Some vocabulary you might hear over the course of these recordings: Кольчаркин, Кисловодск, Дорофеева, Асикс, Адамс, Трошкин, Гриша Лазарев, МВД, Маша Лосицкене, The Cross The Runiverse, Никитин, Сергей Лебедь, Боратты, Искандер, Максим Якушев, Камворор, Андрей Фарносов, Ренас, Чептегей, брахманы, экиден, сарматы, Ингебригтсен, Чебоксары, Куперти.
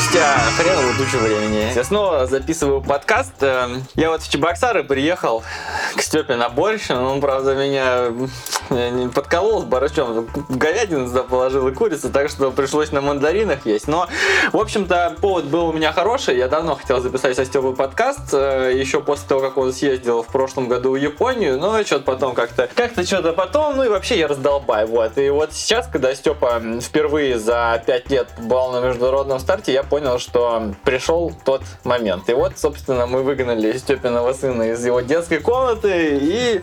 Спустя хреновую тучу времени я снова записываю подкаст. Я вот в Чебоксары приехал к Стёпе на борщ. Он, правда, меня не подколол с борщом. Говядину заположил и курицу, так что пришлось на мандаринах есть. Но, в общем-то, повод был у меня хороший. Я давно хотел записать со Стёпой подкаст, еще после того, как он съездил в прошлом году в Японию. Но что-то потом ну и вообще я раздолбай. Вот. И вот сейчас, когда Стёпа впервые за 5 лет побывал на международном старте, я понял, что пришел тот момент. И вот, собственно, мы выгнали Стёпиного сына из его детской комнаты и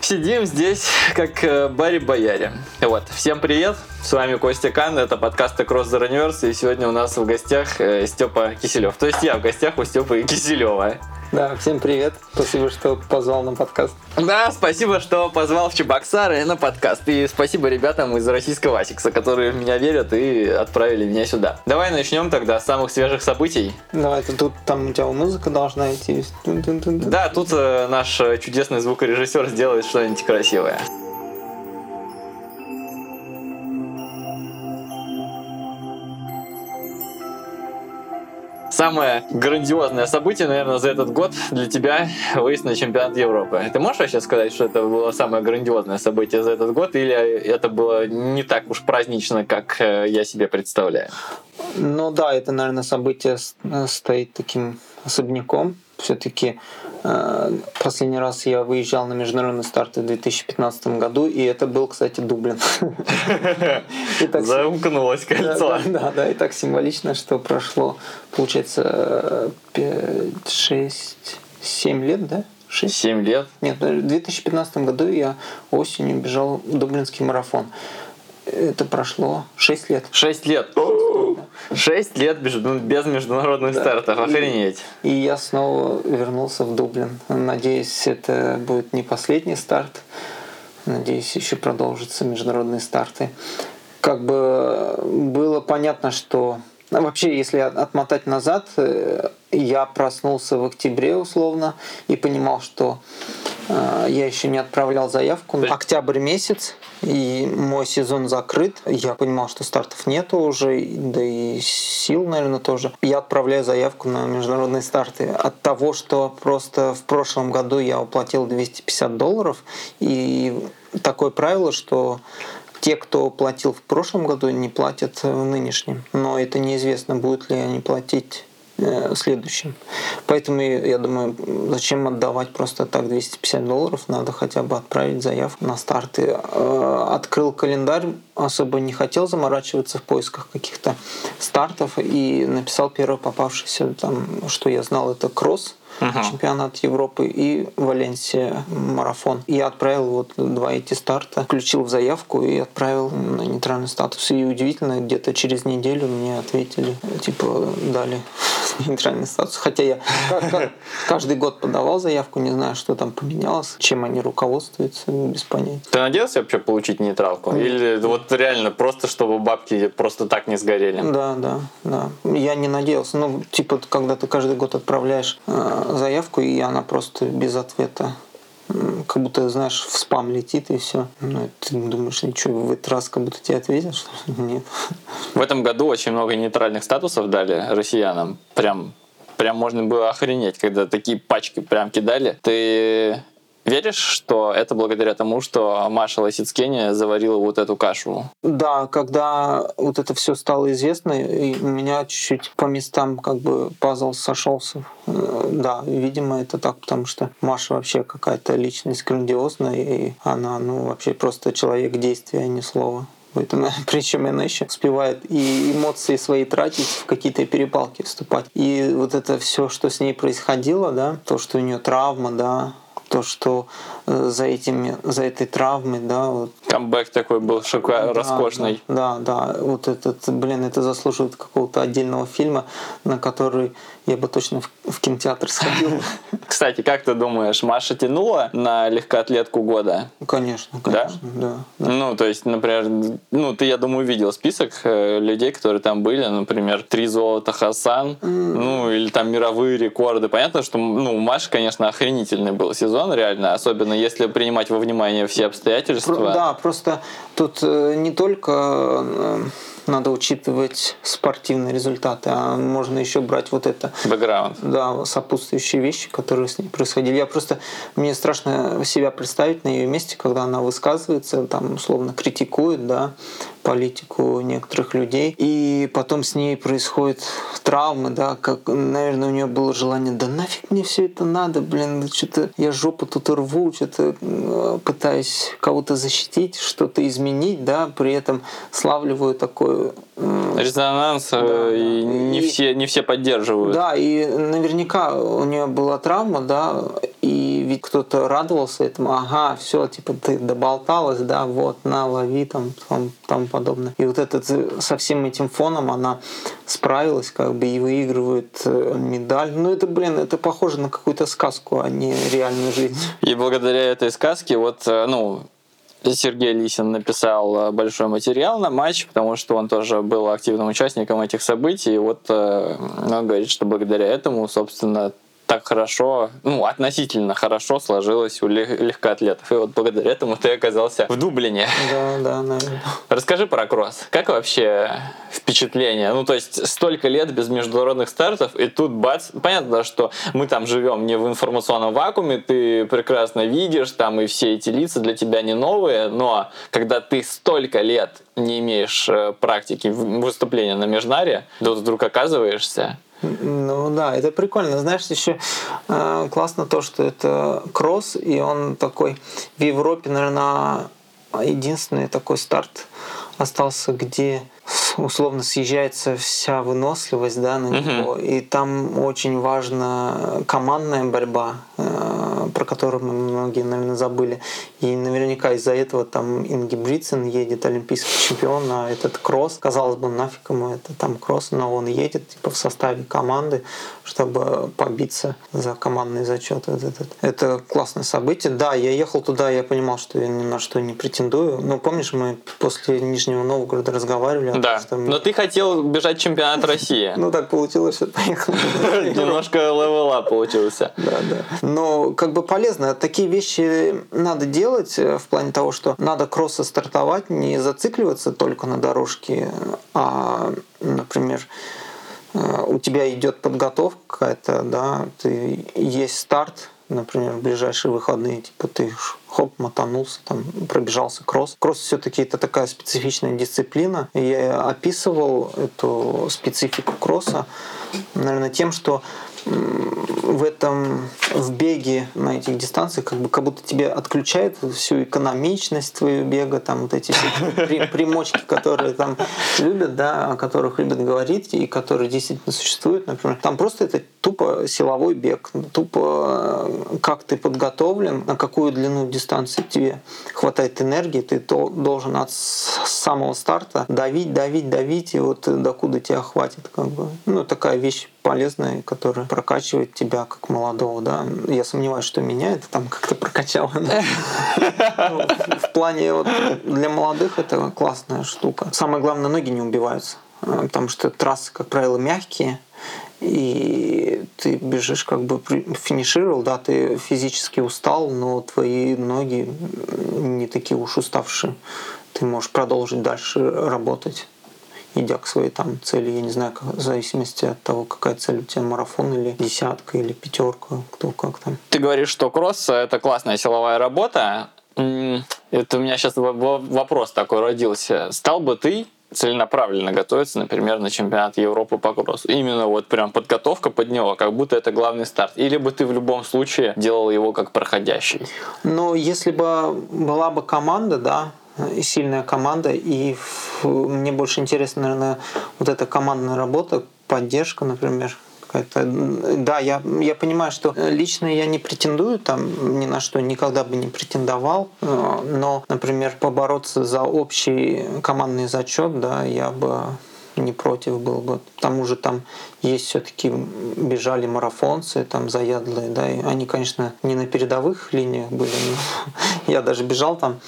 сидим здесь, как Барри-бояре. Вот. Всем привет, с вами Костя Кан, это подкаст The Cross The Runiverse, и сегодня у нас в гостях Стёпа Киселёв. То есть я в гостях у Стёпы Киселёва. Да, всем привет. Спасибо, что позвал на подкаст. Да, спасибо, что позвал в Чебоксары на подкаст. И спасибо ребятам из российского Асикса, которые в меня верят и отправили меня сюда. Давай начнем тогда с самых свежих событий. Давай, тут там у тебя музыка должна идти. Да, тут наш чудесный звукорежиссер сделает что-нибудь красивое. Самое грандиозное событие, наверное, за этот год для тебя — выезд на чемпионат Европы. Ты можешь вообще сказать, что это было самое грандиозное событие за этот год, или это было не так уж празднично, как я себе представляю? Ну да, это, наверное, событие стоит таким особняком. Все-таки последний раз я выезжал на международные старты в 2015 году, и это был, кстати, Дублин. Замкнулось кольцо. Да, и так символично, что прошло, получается, 6-7 лет, да? 7 лет? Нет, в 2015 году я осенью бежал в Дублинский марафон. Это прошло 6 лет. 6 лет? 6 лет без международных стартов, охренеть. И я снова вернулся в Дублин. Надеюсь, это будет не последний старт. Надеюсь, еще продолжатся международные старты. Как бы было понятно, что... Вообще, если отмотать назад, я проснулся в октябре условно и понимал, что я еще не отправлял заявку. Октябрь месяц, и мой сезон закрыт. Я понимал, что стартов нету уже, да и сил, наверное, тоже. Я отправляю заявку на международные старты. От того, что просто в прошлом году я уплатил $250, и такое правило, что те, кто платил в прошлом году, не платят в нынешнем. Но это неизвестно, будут ли они платить в следующем. Поэтому я думаю, зачем отдавать просто так $250, надо хотя бы отправить заявку на старты. Открыл календарь, особо не хотел заморачиваться в поисках каких-то стартов и написал первый попавшийся, там, что я знал, это кросс. Чемпионат Европы и Валенсия марафон. Я отправил вот 2 эти старта, включил в заявку и отправил на нейтральный статус. И удивительно, где-то через неделю мне ответили, типа, дали нейтральный статус. Хотя я каждый год подавал заявку, не знаю, что там поменялось, чем они руководствуются, без понятия. Ты надеялся вообще получить нейтралку? Нет. Или вот реально просто, чтобы бабки просто так не сгорели? Да. Я не надеялся. Ну, типа, когда ты каждый год отправляешь заявку, и она просто без ответа. Как будто, знаешь, в спам летит, и все. Ну, ты думаешь, ничего, в этот раз как будто тебе ответят, что нет. В этом году очень много нейтральных статусов дали россиянам. Прям можно было охренеть, когда такие пачки прям кидали. Ты веришь, что это благодаря тому, что Маша Лосицкене заварила вот эту кашу? Да, когда вот это все стало известно, и у меня чуть-чуть по местам как бы пазл сошелся. Да, видимо, это так, потому что Маша вообще какая-то личность грандиозная, и она, вообще просто человек действия, а не слова. Причем она еще успевает и эмоции свои тратить, в какие-то перепалки вступать. И вот это все, что с ней происходило, да, то, что у нее травма, да, то, что за этой травмой, да, вот. Камбэк такой был роскошный. Да, вот этот, это заслуживает какого-то отдельного фильма, на который я бы точно в кинотеатр сходил. Кстати, как ты думаешь, Маша тянула на легкоатлетку года? Конечно, да. Ну, то есть, например, ты, я думаю, видел список людей, которые там были, например, 3 золота Хасан, или там мировые рекорды. Понятно, что, Маша, конечно, охренительный был сезон, реально, особенно если принимать во внимание все обстоятельства. Да, просто тут не только надо учитывать спортивные результаты, а можно еще брать вот это. Бэкграунд. Да, сопутствующие вещи, которые с ней происходили. Я просто, мне страшно себя представить на ее месте, когда она высказывается, там, условно, критикует, да, политику некоторых людей. И потом с ней происходят травмы, да, как, наверное, у нее было желание, да нафиг мне все это надо, блин, что-то я жопу тут рву, что-то пытаюсь кого-то защитить, что-то изменить, да, при этом славливаю такой... резонанс, да, и не все поддерживают. Да, и наверняка у нее была травма, да, и ведь кто-то радовался этому, ага, все, типа, ты доболталась, да, вот, на, лови, там подобное. И вот этот, со всем этим фоном она справилась, как бы, и выигрывает медаль. Ну, это, блин, это похоже на какую-то сказку, а не реальную жизнь. И благодаря этой сказке, вот, ну, Сергей Лисин написал большой материал на матч, потому что он тоже был активным участником этих событий. И вот он говорит, что благодаря этому, собственно, так хорошо, ну, относительно хорошо сложилось у легкоатлетов. И вот благодаря этому ты оказался в Дублине. Да, наверное. Расскажи про кросс. Как вообще впечатление? Ну, то есть, столько лет без международных стартов, и тут бац. Понятно, что мы там живем не в информационном вакууме, ты прекрасно видишь, там и все эти лица для тебя не новые, но когда ты столько лет не имеешь практики выступления на межнаре, да вдруг оказываешься. Ну да, это прикольно. Знаешь, еще классно то, что это кросс, и он такой в Европе, наверное, единственный такой старт остался, где условно съезжается вся выносливость, да, на него. И там очень важна командная борьба, про которую мы многие, наверное, забыли. И наверняка из-за этого там Ингебригтсен едет, олимпийский чемпион, а этот кросс, казалось бы, нафиг ему это там кросс, но он едет типа в составе команды, чтобы побиться за командный зачет. Это классное событие. Да, я ехал туда, я понимал, что я ни на что не претендую. Но помнишь, мы после Нижнего Новгорода разговаривали. Да, но ты хотел бежать чемпионат России. Ну так получилось, что поехал. Немножко левела получился. Да. Но как бы полезно. Такие вещи надо делать в плане того, что надо кросса стартовать, не зацикливаться только на дорожке, а, например, у тебя идет подготовка какая-то, да, ты есть старт, например, в ближайшие выходные, типа ты хоп, мотанулся, там, пробежался кросс. Кросс все-таки это такая специфичная дисциплина. Я описывал эту специфику кросса, наверное, тем, что в беге на этих дистанциях как будто тебе отключает всю экономичность твоего бега, там вот эти примочки, которые там любят, да, о которых любят говорить и которые действительно существуют, например. Там просто это тупо силовой бег, тупо как ты подготовлен, на какую длину дистанции тебе хватает энергии, ты должен от самого старта давить, и вот докуда тебя хватит, как бы. Ну, такая вещь полезная, которая прокачивает тебя как молодого, да. Я сомневаюсь, что меня это там как-то прокачало. В плане вот для молодых это классная штука. Самое главное, ноги не убиваются, потому что трассы, как правило, мягкие, и ты бежишь, как бы финишировал, да, ты физически устал, но твои ноги не такие уж уставшие. Ты можешь продолжить дальше работать, идя к своей там цели, я не знаю, в зависимости от того, какая цель у тебя, марафон или десятка, или пятерка, кто как там. Ты говоришь, что кросс — это классная силовая работа. Это у меня сейчас вопрос такой родился. Стал бы ты целенаправленно готовиться, например, на чемпионат Европы по кроссу? Именно вот прям подготовка под него, как будто это главный старт. Или бы ты в любом случае делал его как проходящий? Ну, если бы была бы команда, да, сильная команда, и мне больше интересна, наверное, вот эта командная работа, поддержка, например, какая-то. Да, я понимаю, что лично я не претендую там ни на что, никогда бы не претендовал, но, например, побороться за общий командный зачет, да, я бы не против был бы. К тому же там есть все-таки бежали марафонцы, там заядлые, да, и они, конечно, не на передовых линиях были, но я даже бежал там.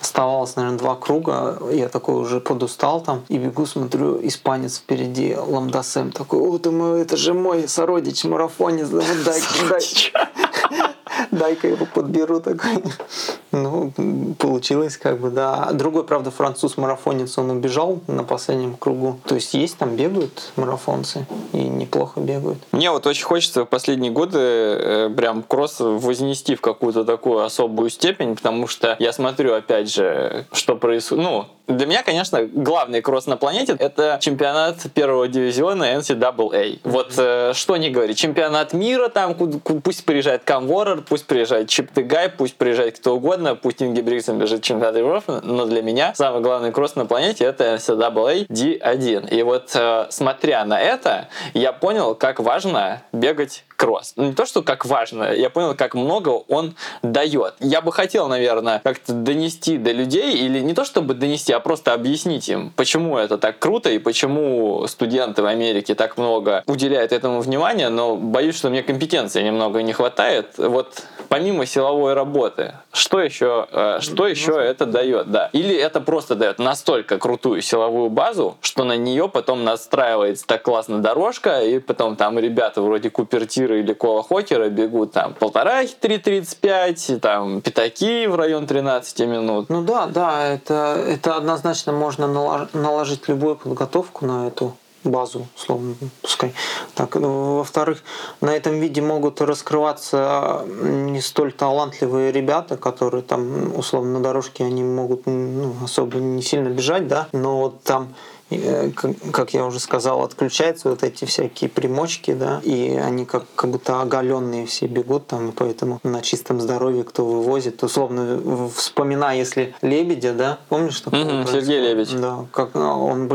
Оставалось, наверное, 2 круга. Я такой уже подустал там. И бегу, смотрю, испанец впереди, Ламда Сэм. Такой, о, думаю, это же мой сородич, марафонец. Дай-ка его подберу. Такой. Ну, получилось как бы, да. Другой, правда, француз-марафонец, он убежал на последнем кругу. То есть есть там бегают марафонцы и неплохо бегают. Мне вот очень хочется в последние годы прям кросс вознести в какую-то такую особую степень, потому что я смотрю, опять же, что происходит. Ну, для меня, конечно, главный кросс на планете — это чемпионат первого дивизиона NCAA. Вот что не говори, чемпионат мира, там пусть приезжает Камворор, пусть приезжает Чептегей, пусть приезжает кто угодно, пусть Ингебригтсен бежит чемпионат Европы, но для меня самый главный кросс на планете — это NCAA D1. И вот смотря на это, я понял, как важно бегать кросс. Не то, что как важно, я понял, как много он дает. Я бы хотел, наверное, как-то донести до людей, или не то, чтобы донести, а просто объяснить им, почему это так круто и почему студенты в Америке так много уделяют этому внимания, но боюсь, что мне компетенции немного не хватает. Вот помимо силовой работы, что еще это дает? Да. Или это просто дает настолько крутую силовую базу, что на нее потом настраивается так классно дорожка, и потом там ребята вроде Куперти или Колохокера бегут там 1,5-3,35, там пятаки в район 13 минут. Ну да, это однозначно можно наложить любую подготовку на эту базу, условно, пускай. Так, во-вторых, на этом виде могут раскрываться не столь талантливые ребята, которые там, условно, на дорожке они могут особо не сильно бежать, да, но вот там, как я уже сказал, отключаются вот эти всякие примочки, да, и они как будто оголенные все бегут там, и поэтому на чистом здоровье кто вывозит, условно, вспоминая, если Лебедя, да, помнишь? Сергей Лебедь. Да, как он,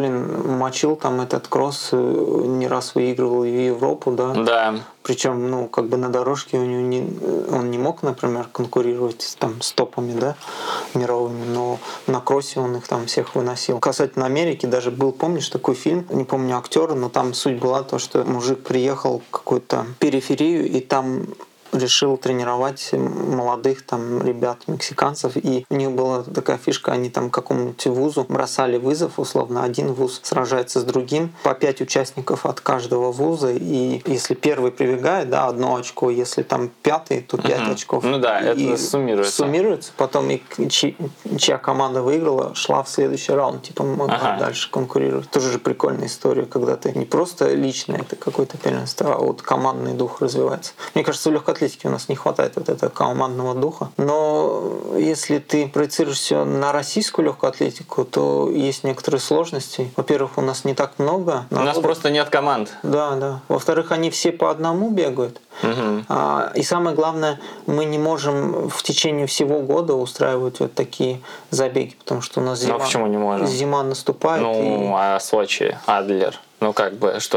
мочил там этот кросс, не раз выигрывал и Европу, да. Да. Причем, на дорожке у него он не мог, например, конкурировать там с топами, да, мировыми, но на кроссе он их там всех выносил. Касательно Америки, даже был, помнишь, такой фильм, не помню актера, но там суть была то, что мужик приехал в какую-то периферию, и там решил тренировать молодых там ребят, мексиканцев, и у них была такая фишка, они там какому-нибудь вузу бросали вызов, условно, один вуз сражается с другим, по 5 участников от каждого вуза, и если первый прибегает, да, 1 очко, если там 5-й, то 5 очков. Ну да, это суммируется. Потом и чья команда выиграла, шла в следующий раунд, могла дальше конкурировать. Тоже же прикольная история, когда ты не просто личное, это какой-то первенство, а вот командный дух развивается. Мне кажется, в лёгкоатлетике у нас не хватает вот этого командного духа. Но если ты проецируешь все на российскую легкую атлетику, то есть некоторые сложности. Во-первых, у нас не так много народу. У нас просто нет команд. Да. Во-вторых, они все по одному бегают. И самое главное, мы не можем в течение всего года устраивать вот такие забеги, потому что у нас зима наступает. А Сочи, Адлер.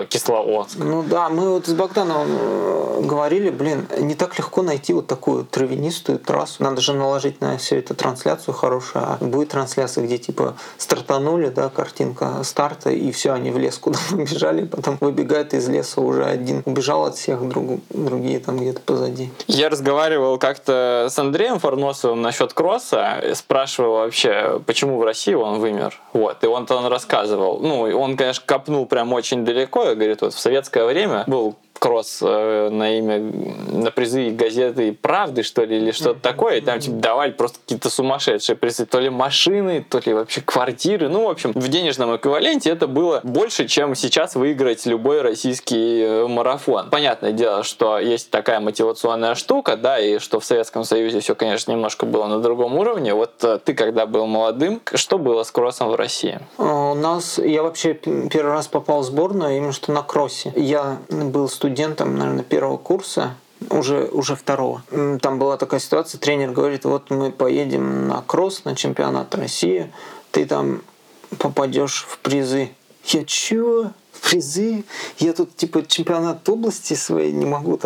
Кисловодск. Мы вот с Богданом говорили, не так легко найти вот такую травянистую трассу. Надо же наложить на все это трансляцию хорошую. А будет трансляция, где стартанули, да, картинка старта, и все, они в лес куда-то убежали, потом выбегают из леса уже один. Убежал от всех, другие там где-то позади. Я разговаривал как-то с Андреем Фарносовым насчет кросса, спрашивал вообще, почему в России он вымер. Вот. И он рассказывал. Он, конечно, копнул прям очень далеко, говорит, вот в советское время был кросс на призы газеты «Правды», что ли, или что-то такое, и там давали просто какие-то сумасшедшие призы, то ли машины, то ли вообще квартиры, в общем, в денежном эквиваленте это было больше, чем сейчас выиграть любой российский марафон. Понятное дело, что есть такая мотивационная штука, да, и что в Советском Союзе все, конечно, немножко было на другом уровне. Вот ты, когда был молодым, что было с кроссом в России? У нас, я вообще первый раз попал в сборную именно что на кроссе. Я был студентом, наверное, первого курса, уже второго. Там была такая ситуация, тренер говорит, вот мы поедем на кросс, на чемпионат России, ты там попадешь в призы. Я чё? Призы? Я тут чемпионат области своей не могу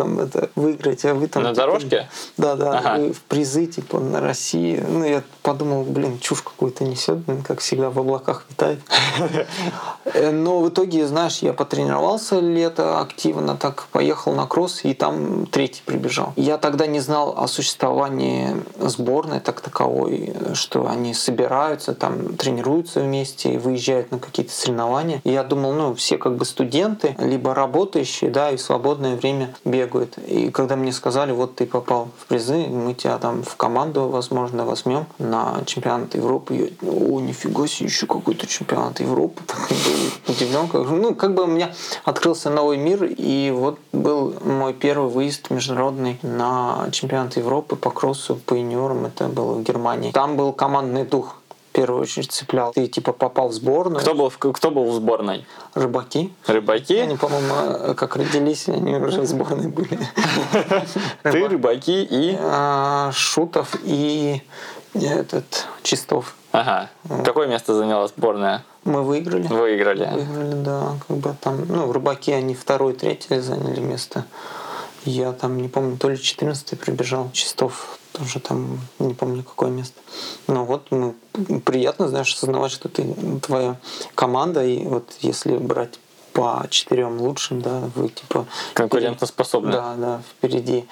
выиграть, а вы там... На дорожке? Да, вы в призы на России. Я подумал, чушь какую-то несет, как всегда в облаках витает. Но в итоге, знаешь, я потренировался лето активно, так поехал на кросс, и там 3-й прибежал. Я тогда не знал о существовании сборной так таковой, что они собираются, там тренируются вместе, выезжают на какие-то соревнования. И я думал, все как бы студенты, либо работающие, да, и в свободное время бегают. И когда мне сказали, вот ты попал в призы, мы тебя там в команду, возможно, возьмем на чемпионат Европы. Я, о, нифига себе, еще какой-то чемпионат Европы. Удивлен. Ну, как бы у меня открылся новый мир, и вот был мой первый выезд международный на чемпионат Европы по кроссу, по юниорам. Это было в Германии. Там был командный дух. В первую очередь цеплял. Ты типа попал в сборную. Кто был в сборной? Рыбаки? Они, по-моему, как родились, они уже в сборной были. Ты, Рыбаки и... Шутов и этот Чистов. Ага. Какое место заняла сборная? Мы выиграли. Выиграли, да. Как бы там, ну, Рыбаки, они 2-3 заняли место. Я там, не помню, то ли 14-й прибежал. Чистов тоже там, не помню, какое место. Но вот ну, приятно, знаешь, осознавать, что ты твоя команда, и вот если брать по 4 лучшим, да, вы типа... Конкурентоспособны. Да, впереди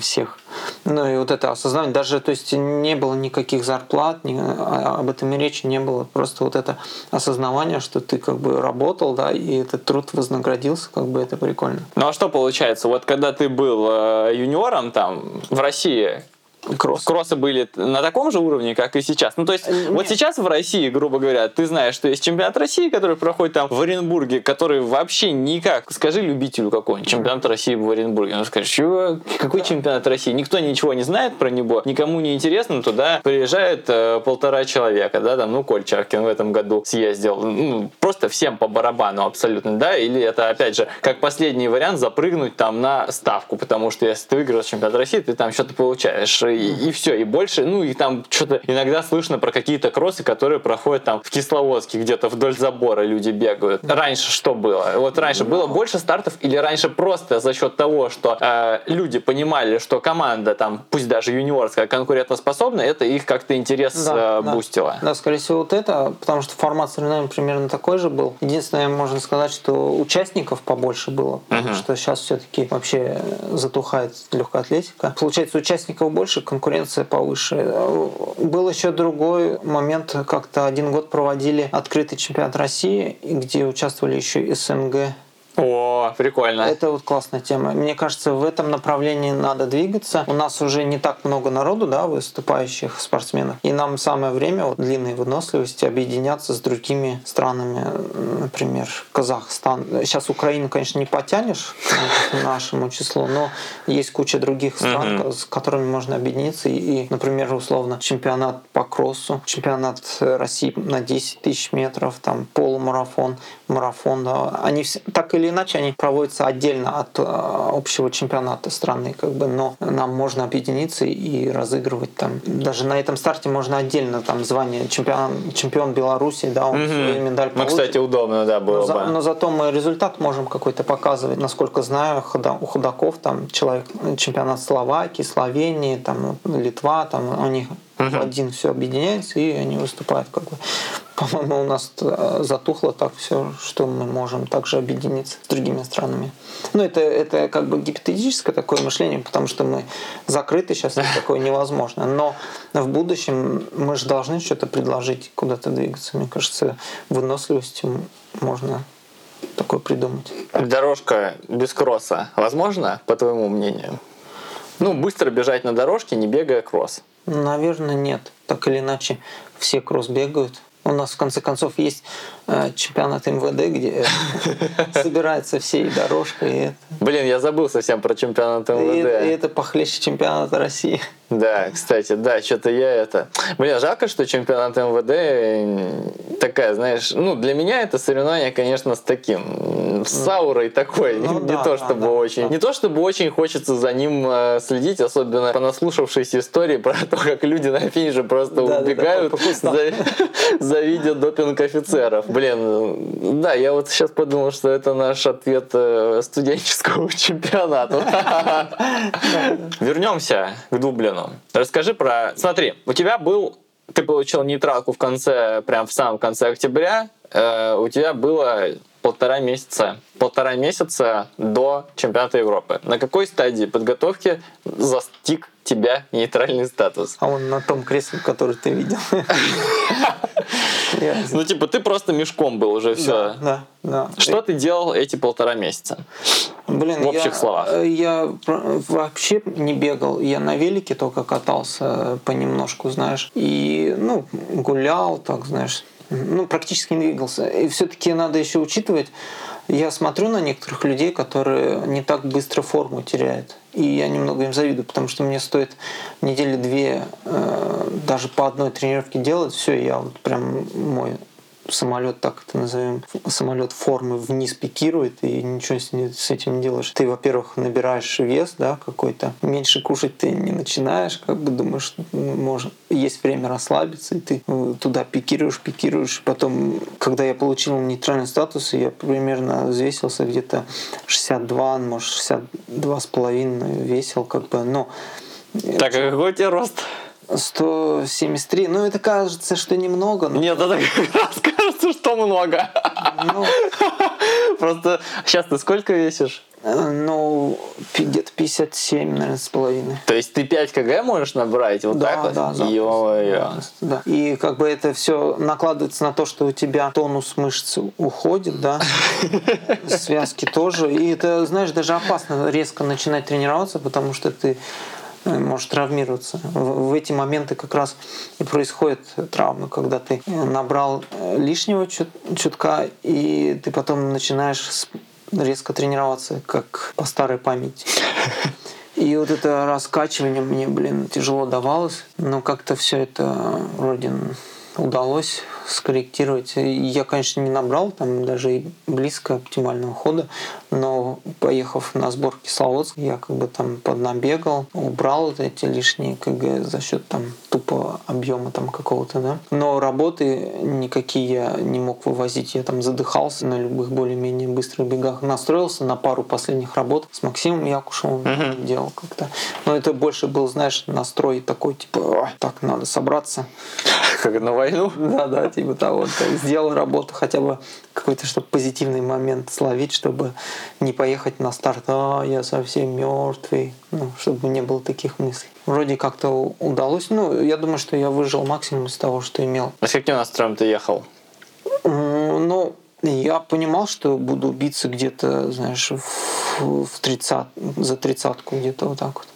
всех. Ну и вот это осознание, даже, то есть не было никаких зарплат, об этом и речи не было, просто вот это осознавание, что ты как бы работал, да, и этот труд вознаградился, как бы это прикольно. Ну а что получается, вот когда ты был юниором там в России... Кроссы были на таком же уровне, как и сейчас. Ну, то есть, нет. Вот сейчас в России, грубо говоря, ты знаешь, что есть чемпионат России, который проходит там в Оренбурге, который вообще никак... Скажи любителю какого-нибудь чемпионата России в Оренбурге. Он скажет, что? Какой чемпионат России? Никто ничего не знает про него, никому не интересно. Туда приезжает 1,5 человека, да, там, ну, Кольчаркин в этом году съездил. Ну, просто всем по барабану абсолютно, да? Или это, опять же, как последний вариант запрыгнуть там на ставку, потому что если ты выиграл чемпионат России, ты там что-то получаешь. И все, и больше, ну и там что-то иногда слышно про какие-то кроссы, которые проходят там в Кисловодске, где-то вдоль забора люди бегают. Раньше что было? Вот раньше было больше стартов или раньше просто за счет того, что люди понимали, что команда там, пусть даже юниорская, конкурентоспособна, это их как-то интерес бустило? Да, скорее всего вот это, потому что формат соревнований примерно такой же был. Единственное, можно сказать, что участников побольше было, потому что сейчас все-таки вообще затухает легкая атлетика. Получается, участников больше, конкуренция повыше. Был еще другой момент. Как-то 1 год проводили открытый чемпионат России, где участвовали еще СНГ. О, прикольно. Это вот классная тема. Мне кажется, в этом направлении надо двигаться. У нас уже не так много народу, да, выступающих спортсменов. И нам самое время вот, длинной выносливости объединяться с другими странами. Например, Казахстан. Сейчас Украину, конечно, не потянешь к нашему числу, но есть куча других стран, с которыми можно объединиться. И, например, условно, чемпионат по кроссу, чемпионат России на 10 тысяч метров, там, полумарафон, марафон. Да. Они все, так или иначе они проводятся отдельно от общего чемпионата страны, как бы, но нам можно объединиться и разыгрывать там. Даже на этом старте можно отдельно там звание чемпион Беларуси, да, он свою медаль получит. Ну, кстати, удобно, да, было бы. Но зато мы результат можем какой-то показывать. Насколько знаю, у ходаков там чемпионат Словакии, Словении, там Литва, там у них один все объединяется, и они выступают как бы. По-моему, у нас затухло так все, что мы можем также объединиться с другими странами. Ну, это как бы гипотетическое такое мышление, потому что мы закрыты сейчас, такое невозможно. Но в будущем мы же должны что-то предложить, куда-то двигаться. Мне кажется, выносливостью можно такое придумать. Дорожка без кросса возможно, по твоему мнению? Ну, быстро бежать на дорожке, не бегая кросс. Наверное, нет. Так или иначе, все кросс бегают. У нас, в конце концов, есть чемпионат МВД, где собирается всей дорожкой. Блин, я забыл совсем про чемпионат МВД. И это похлеще чемпионата России. Да, кстати, да, что-то я это... Блин, жалко, что чемпионат МВД такая, знаешь... Ну, для меня это соревнование, конечно, с таким... С аурой такой. Ну, не, да, то, чтобы да, очень, да. Не то, чтобы очень хочется за ним следить, особенно понаслушавшись истории про то, как люди на финише просто убегают, завидя допинг-офицеров. Блин, да, я вот сейчас подумал, что это наш ответ студенческому чемпионату. Вернемся к Дублину. Расскажи про... Смотри, у тебя был... Ты получил нейтралку в конце, прям в самом конце октября. У тебя было 1,5 месяца. 1,5 месяца до чемпионата Европы. На какой стадии подготовки застиг тебя нейтральный статус? А он на том кресле, который ты видел. Ну, типа, ты просто мешком был уже, все. Да. Что ты делал эти 1,5 месяца? Блин, в общих словах. Я вообще не бегал. Я на велике только катался понемножку, знаешь. И, гулял так, знаешь. Практически не двигался. И все-таки надо еще учитывать, я смотрю на некоторых людей, которые не так быстро форму теряют. И я немного им завидую, потому что мне стоит недели 2 даже по одной тренировке делать. Все, я вот прям мой самолет, так это назовем, самолет формы вниз пикирует, и ничего с этим не делаешь. Ты, во-первых, набираешь вес, да, какой-то. Меньше кушать ты не начинаешь, как бы думаешь, может, есть время расслабиться, и ты туда пикируешь. Потом, когда я получил нейтральный статус, я примерно взвесился где-то 62, может, 62,5 весил, как бы, но... Так, а какой у тебя рост? 173. Это кажется, что немного. Но... Нет, это как раз кажется, что много. Просто сейчас ты сколько весишь? Где-то 57, наверное, с половиной. То есть ты 5 кг можешь набрать? Вот да, так вот? Да. Да. И как бы это все накладывается на то, что у тебя тонус мышц уходит, да, связки тоже. И это, знаешь, даже опасно резко начинать тренироваться, потому что ты может травмироваться. В эти моменты как раз и происходят травмы, когда ты набрал лишнего чутка, и ты потом начинаешь резко тренироваться, как по старой памяти. И вот это раскачивание мне, тяжело давалось, но как-то все это вроде удалось скорректировать. Я, конечно, не набрал там даже и близко оптимального хода, но поехав на сбор в Кисловодск, я как бы там поднабегал, убрал эти лишние кг за счет там тупо объема там какого-то, да. Но работы никакие я не мог вывозить, я там задыхался на любых более-менее быстрых бегах. Настроился на пару последних работ с Максимом Якушевым, делал как-то. Но это больше был, знаешь, настрой такой, типа, так, надо собраться. Как на войну? Да, типа того. Сделал работу, хотя бы какой-то, чтобы позитивный момент словить, чтобы не поехать на старт. Я совсем мертвый. Чтобы не было таких мыслей. Вроде как-то удалось. Я думаю, что я выжил максимум из того, что имел. А с каким настроем ты ехал? Я понимал, что буду биться где-то, знаешь, за 30-ку где-то вот так вот.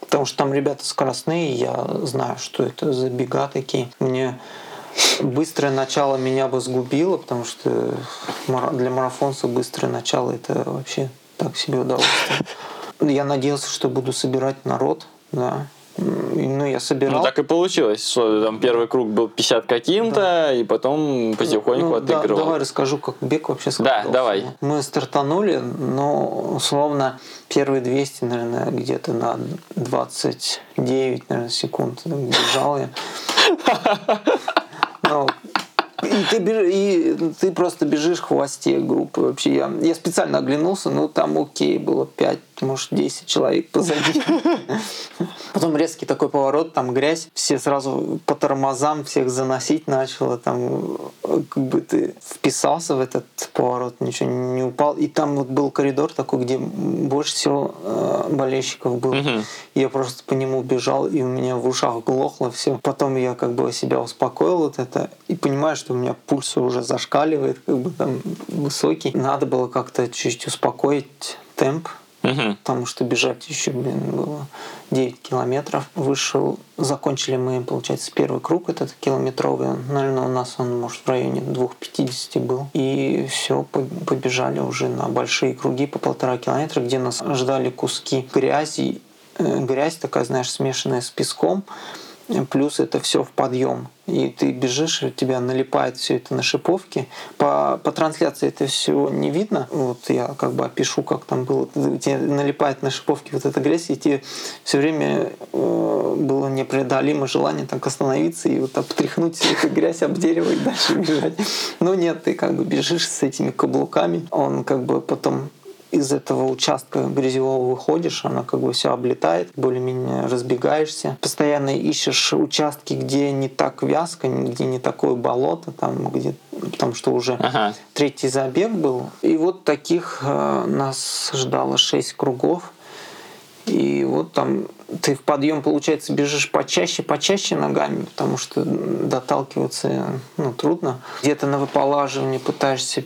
Потому что там ребята скоростные, я знаю, что это за бега такие. Мне быстрое начало меня бы сгубило, потому что для марафонца быстрое начало — это вообще так себе удовольствие. Я надеялся, что буду собирать народ, да. Я собирал. Так и получилось, что там первый круг был 50 каким-то, да. И потом потихоньку отыгрывал. Давай расскажу, как бег вообще складывался. Да, давай. Мы стартанули, условно, первые 200, наверное, где-то на 29, наверное, секунд бежал я. И ты просто бежишь в хвосте группы вообще. Я специально оглянулся, там окей, было 5, может, 10 человек позади. Потом резкий такой поворот, там грязь, все сразу по тормозам всех заносить начало, там как бы ты вписался в этот поворот, ничего не упал. И там вот был коридор такой, где больше всего болельщиков было. Я просто по нему бежал, и у меня в ушах глохло все. Потом я как бы себя успокоил вот это, и понимаю, что у меня пульс уже зашкаливает, как бы там высокий. Надо было как-то чуть-чуть успокоить темп, потому что бежать еще, было 9 километров. Вышел, закончили мы, получается, первый круг, этот километровый. Наверное, у нас он, может, в районе 2,50 был. И все, побежали уже на большие круги по 1,5 километра, где нас ждали куски грязи. Грязь такая, знаешь, смешанная с песком. Плюс это все в подъем. И ты бежишь, у тебя налипает все это на шиповки. По трансляции это все не видно. Вот я как бы опишу, как там было. Тебе налипает на шиповки вот эта грязь, и тебе все время было непреодолимо желание так остановиться и вот обтряхнуть всю эту грязь, об дерево и дальше бежать. Но нет, ты как бы бежишь с этими каблуками. Он как бы потом из этого участка грязевого выходишь, она как бы все облетает, более-менее разбегаешься. Постоянно ищешь участки, где не так вязко, где не такое болото, потому что уже третий забег был. И вот таких нас ждало 6 кругов. И вот там ты в подъем, получается, бежишь почаще ногами, потому что доталкиваться трудно. Где-то на выполаживании пытаешься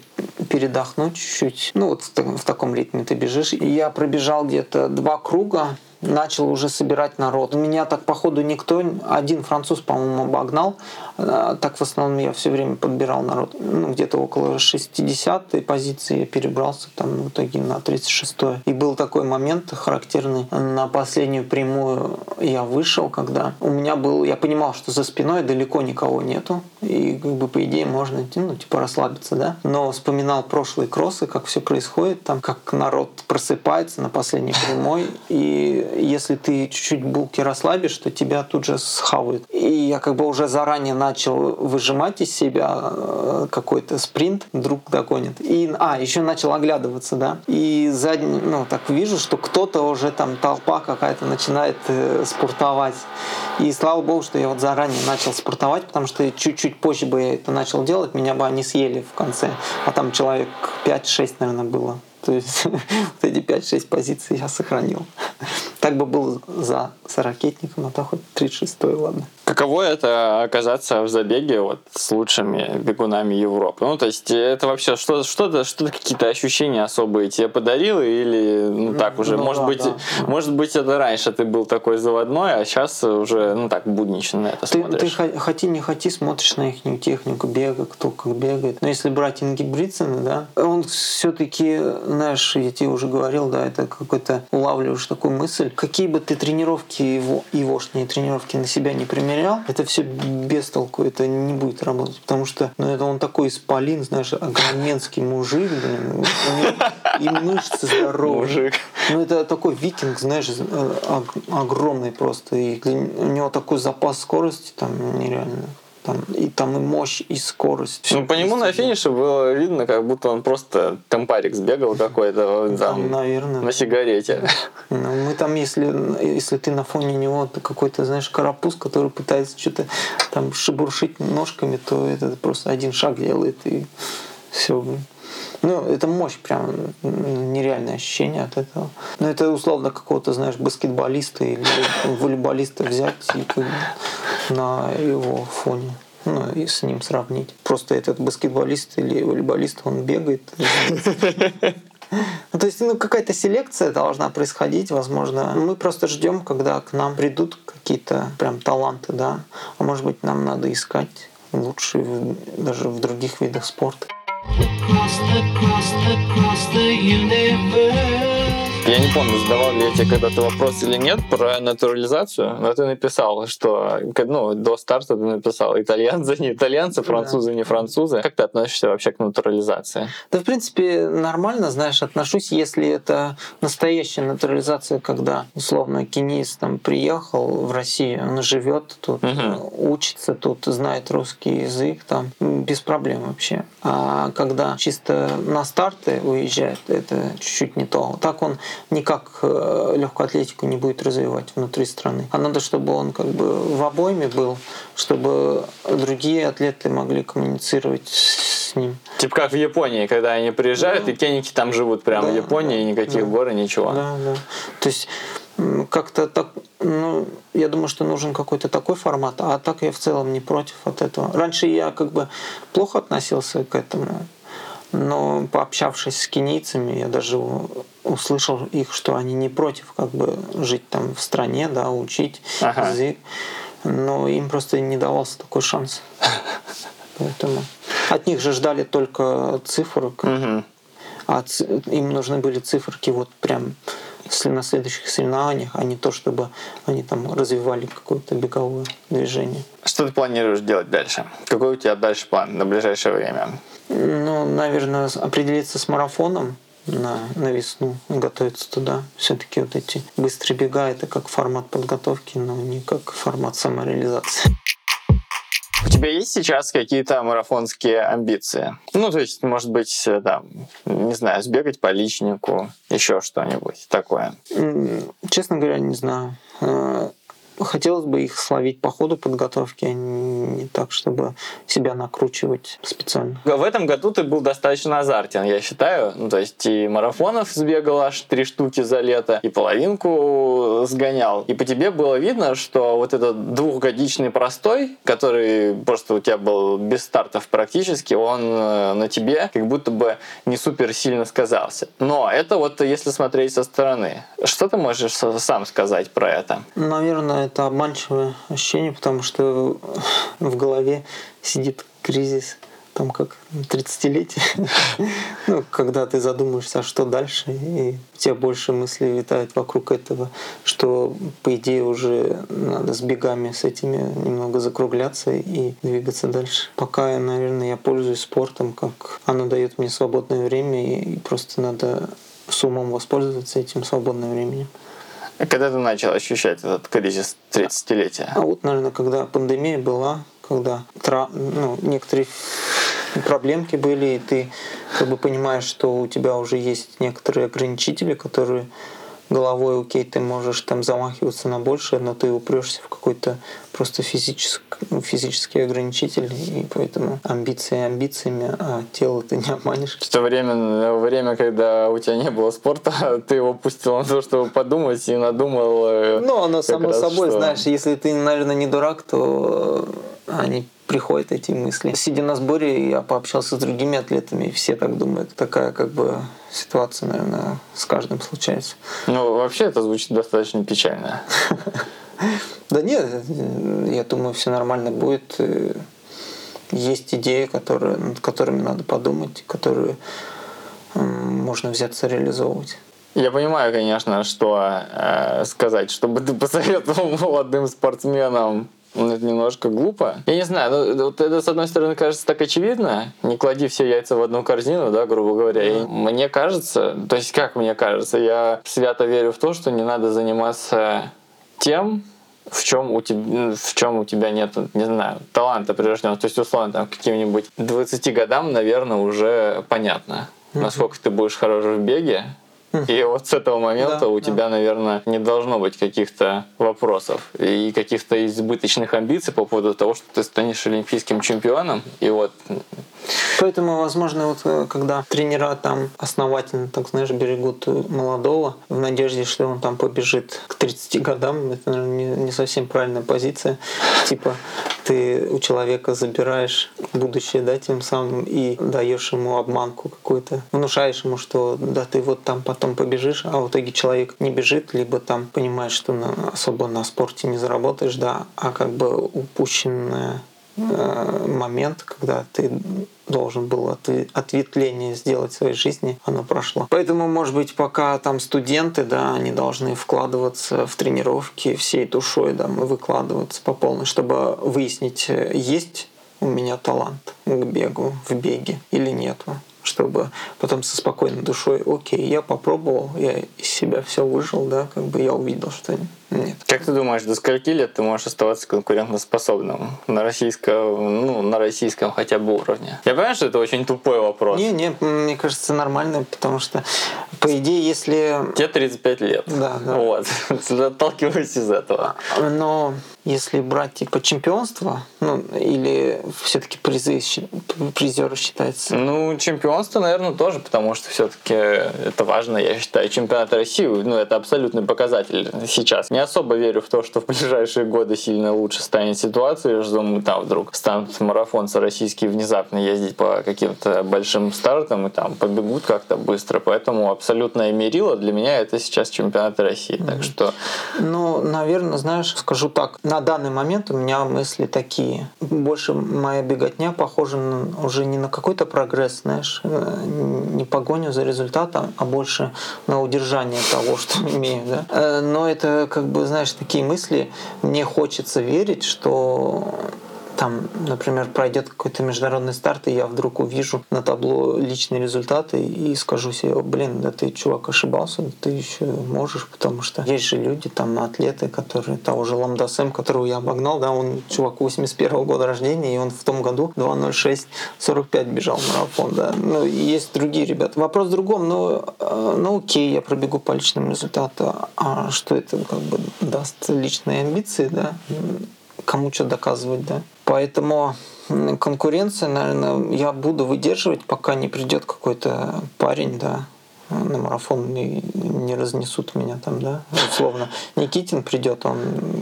передохнуть чуть-чуть. В таком ритме ты бежишь. И я пробежал где-то 2 круга, начал уже собирать народ. Меня так, походу, никто, один француз, по-моему, обогнал. Так в основном я все время подбирал народ. Где-то около 60-й позиции я перебрался в итоге на 36-ю. И был такой момент характерный. На последнюю прямую я вышел, когда я понимал, что за спиной далеко никого нету. И по идее можно, расслабиться, да. Но вспоминал прошлые кроссы, как все происходит, как народ просыпается на последней прямой. И если ты чуть-чуть булки расслабишь, то тебя тут же схавают. И я уже заранее начал выжимать из себя какой-то спринт, вдруг догонит. И еще начал оглядываться, да. И так вижу, что кто-то уже толпа какая-то начинает спортовать. И слава богу, что я заранее начал спортовать, потому что чуть-чуть позже бы я это начал делать, меня бы они съели в конце. А там человек 5-6, наверное, было. То есть вот эти 5-6 позиций я сохранил. Так бы был за сорокетником, а то хоть 36-й, ладно. Каково это оказаться в забеге с лучшими бегунами Европы? То есть это вообще что-то какие-то ощущения особые тебе подарило? Или может быть это раньше ты был такой заводной, а сейчас уже буднично на это смотришь. Ты хоти не хоти смотришь на их технику бега, кто как бегает. Но если брать Ингебригтсена, да, он все-таки, знаешь, я тебе уже говорил, да, это какой-то улавливаешь такую мысль. Какие бы ты тренировки егошние тренировки на себя не примерял, это все без толку, это не будет работать, потому что, это он такой исполин, знаешь, огроменский мужик, блин, и мышцы здоровые. Это такой викинг, знаешь, огромный просто, и у него такой запас скорости нереально. И мощь, и скорость. По нему на финише было видно, как будто он просто темпарик сбегал какой-то наверное, на сигарете. Мы если ты на фоне него какой-то, знаешь, карапуз, который пытается что-то шебуршить ножками, то это просто один шаг делает, и все. Это мощь, прям нереальное ощущение от этого. Это условно какого-то, знаешь, баскетболиста или волейболиста взять на его фоне, и с ним сравнить. Просто этот баскетболист или волейболист, он бегает. То есть, какая-то селекция должна происходить, возможно. Мы просто ждем, когда к нам придут какие-то прям таланты, да. А может быть, нам надо искать лучшие даже в других видах спорта. Я не помню, задавал ли я тебе когда-то вопрос или нет про натурализацию, но ты написал, что до старта ты написал итальянцы, не итальянцы, французы, да. Не французы. Как ты относишься вообще к натурализации? Да, в принципе, нормально, знаешь, отношусь, если это настоящая натурализация, когда, условно, кенийец приехал в Россию, он живет тут, учится тут, знает русский язык, без проблем вообще. А когда чисто на старты уезжает, это чуть-чуть не то. Так он никак легкую атлетику не будет развивать внутри страны. А надо, чтобы он в обойме был, чтобы другие атлеты могли коммуницировать с ним. Типа как в Японии, когда они приезжают, да. И кеники живут прямо, да, в Японии, да, никаких, да, гор и ничего. Да, да. То есть как-то так, я думаю, что нужен какой-то такой формат, а так я в целом не против от этого. Раньше я плохо относился к этому, но пообщавшись с кенийцами, я даже услышал их, что они не против жить в стране, да, учить язык, но им просто не давался такой шанс. Поэтому от них же ждали только цифрок, а им нужны были циферки прям на следующих соревнованиях, а не то, чтобы они развивали какое-то беговое движение. Что ты планируешь делать дальше? Какой у тебя дальше план на ближайшее время? Наверное, определиться с марафоном на весну, готовиться туда. Все-таки эти быстрые бега — это как формат подготовки, но не как формат самореализации. У тебя есть сейчас какие-то марафонские амбиции? То есть, может быть, не знаю, сбегать по личнику, еще что-нибудь такое? Честно говоря, не знаю. Хотелось бы их словить по ходу подготовки, а не так, чтобы себя накручивать специально. В этом году ты был достаточно азартен, я считаю. Ну, то есть и марафонов сбегал аж 3 штуки за лето, и половинку сгонял. И по тебе было видно, что вот этот двухгодичный простой, который просто у тебя был без стартов практически, он на тебе как будто бы не супер сильно сказался. Но это вот если смотреть со стороны. Что ты можешь сам сказать про это? Наверное, это обманчивое ощущение, потому что в голове сидит кризис, там как 30-летие, ну, когда ты задумаешься, а что дальше, и у тебя больше мыслей витает вокруг этого, что, по идее, уже надо с бегами, с этими немного закругляться и двигаться дальше. Пока, наверное, я пользуюсь спортом, как оно дает мне свободное время, и просто надо с умом воспользоваться этим свободным временем. Когда ты начал ощущать этот кризис 30-летия? А вот, наверное, когда пандемия была, когда некоторые проблемки были, и ты как бы понимаешь, что у тебя уже есть некоторые ограничители, которые головой, окей, ты можешь там замахиваться на большее, но ты упрешься в какой-то просто физический ограничитель, и поэтому амбиции амбициями, а тело ты не обманешь. В то время, когда у тебя не было спорта, ты его пустил на то, чтобы подумать, и надумал. Ну, оно само собой, что... знаешь, если ты, наверное, не дурак, то они приходят, эти мысли. Сидя на сборе, я пообщался с другими атлетами, и все так думают. Такая как бы ситуация, наверное, с каждым случается. Ну, вообще это звучит достаточно печально. Да нет, я думаю, все нормально будет. Есть идеи, над которыми надо подумать, которые можно взяться реализовывать. Я понимаю, конечно, что сказать, чтобы ты посоветовал молодым спортсменам, это немножко глупо. Я не знаю, ну, вот это, с одной стороны, кажется так очевидно. Не клади все яйца в одну корзину, да, грубо говоря. И мне кажется, то есть как мне кажется, я свято верю в то, что не надо заниматься тем, в чем у тебя нет, не знаю, таланта прирожденного. То есть, условно, там, каким-нибудь 20 годам, наверное, уже понятно, насколько ты будешь хорош в беге. И вот с этого момента у тебя, наверное, не должно быть каких-то вопросов и каких-то избыточных амбиций по поводу того, что ты станешь олимпийским чемпионом. И вот... Поэтому, возможно, вот когда тренера там основательно, так знаешь, берегут молодого в надежде, что он там побежит к 30 годам, это, наверное, не совсем правильная позиция. Типа ты у человека забираешь будущее, да, тем самым, и даешь ему обманку какую-то, внушаешь ему, что да, ты вот там потом побежишь, а в итоге человек не бежит, либо там понимаешь, что особо на спорте не заработаешь, да, а как бы упущенная момент, когда ты должен был ответвление сделать в своей жизни, оно прошло. Поэтому, может быть, пока там студенты, да, они должны вкладываться в тренировки всей душой, да, и выкладываться по полной, чтобы выяснить, есть у меня талант к бегу, в беге или нету, чтобы потом со спокойной душой, окей, я попробовал, я из себя все выжил, да, как бы я увидел, что нет. Как ты думаешь, до скольки лет ты можешь оставаться конкурентоспособным на российском хотя бы уровне? Я понимаю, что это очень тупой вопрос. Не, мне кажется, нормально, потому что, по идее, если... Тебе 35 лет. Да. Вот. Отталкиваюсь из этого. Но если брать, типа, чемпионство, или все-таки призеры считаются? Ну, чемпионство, наверное, тоже, потому что все-таки это важно, я считаю. Чемпионат России, это абсолютный показатель сейчас. Не особо верю в то, что в ближайшие годы сильно лучше станет ситуация, что мы там вдруг станут марафонцы российские внезапно ездить по каким-то большим стартам и там побегут как-то быстро. Поэтому абсолютное мерило для меня это сейчас чемпионат России. Так что... наверное, знаешь, скажу так. На данный момент у меня мысли такие. Больше моя беготня похожа уже не на какой-то прогресс, знаешь, не погоню за результатом, а больше на удержание того, что имею. Да? Но это, как бы, знаешь, такие мысли. Мне хочется верить, что там, например, пройдет какой-то международный старт, и я вдруг увижу на табло личные результаты и скажу себе: блин, да ты, чувак, ошибался, ты еще можешь, потому что есть же люди, там, атлеты, которые, того же Ламда Сэм, которого я обогнал, да, он, чувак, 81-го года рождения, и он в том году 2:06:45 бежал марафон, да. Ну, есть другие ребята. Вопрос в другом, ну окей, я пробегу по личному результату, а что это как бы даст личные амбиции, да? Кому что доказывать, да. Поэтому конкуренция, наверное, я буду выдерживать, пока не придет какой-то парень, да, на марафон и не разнесут меня там, да, условно. Никитин придет, он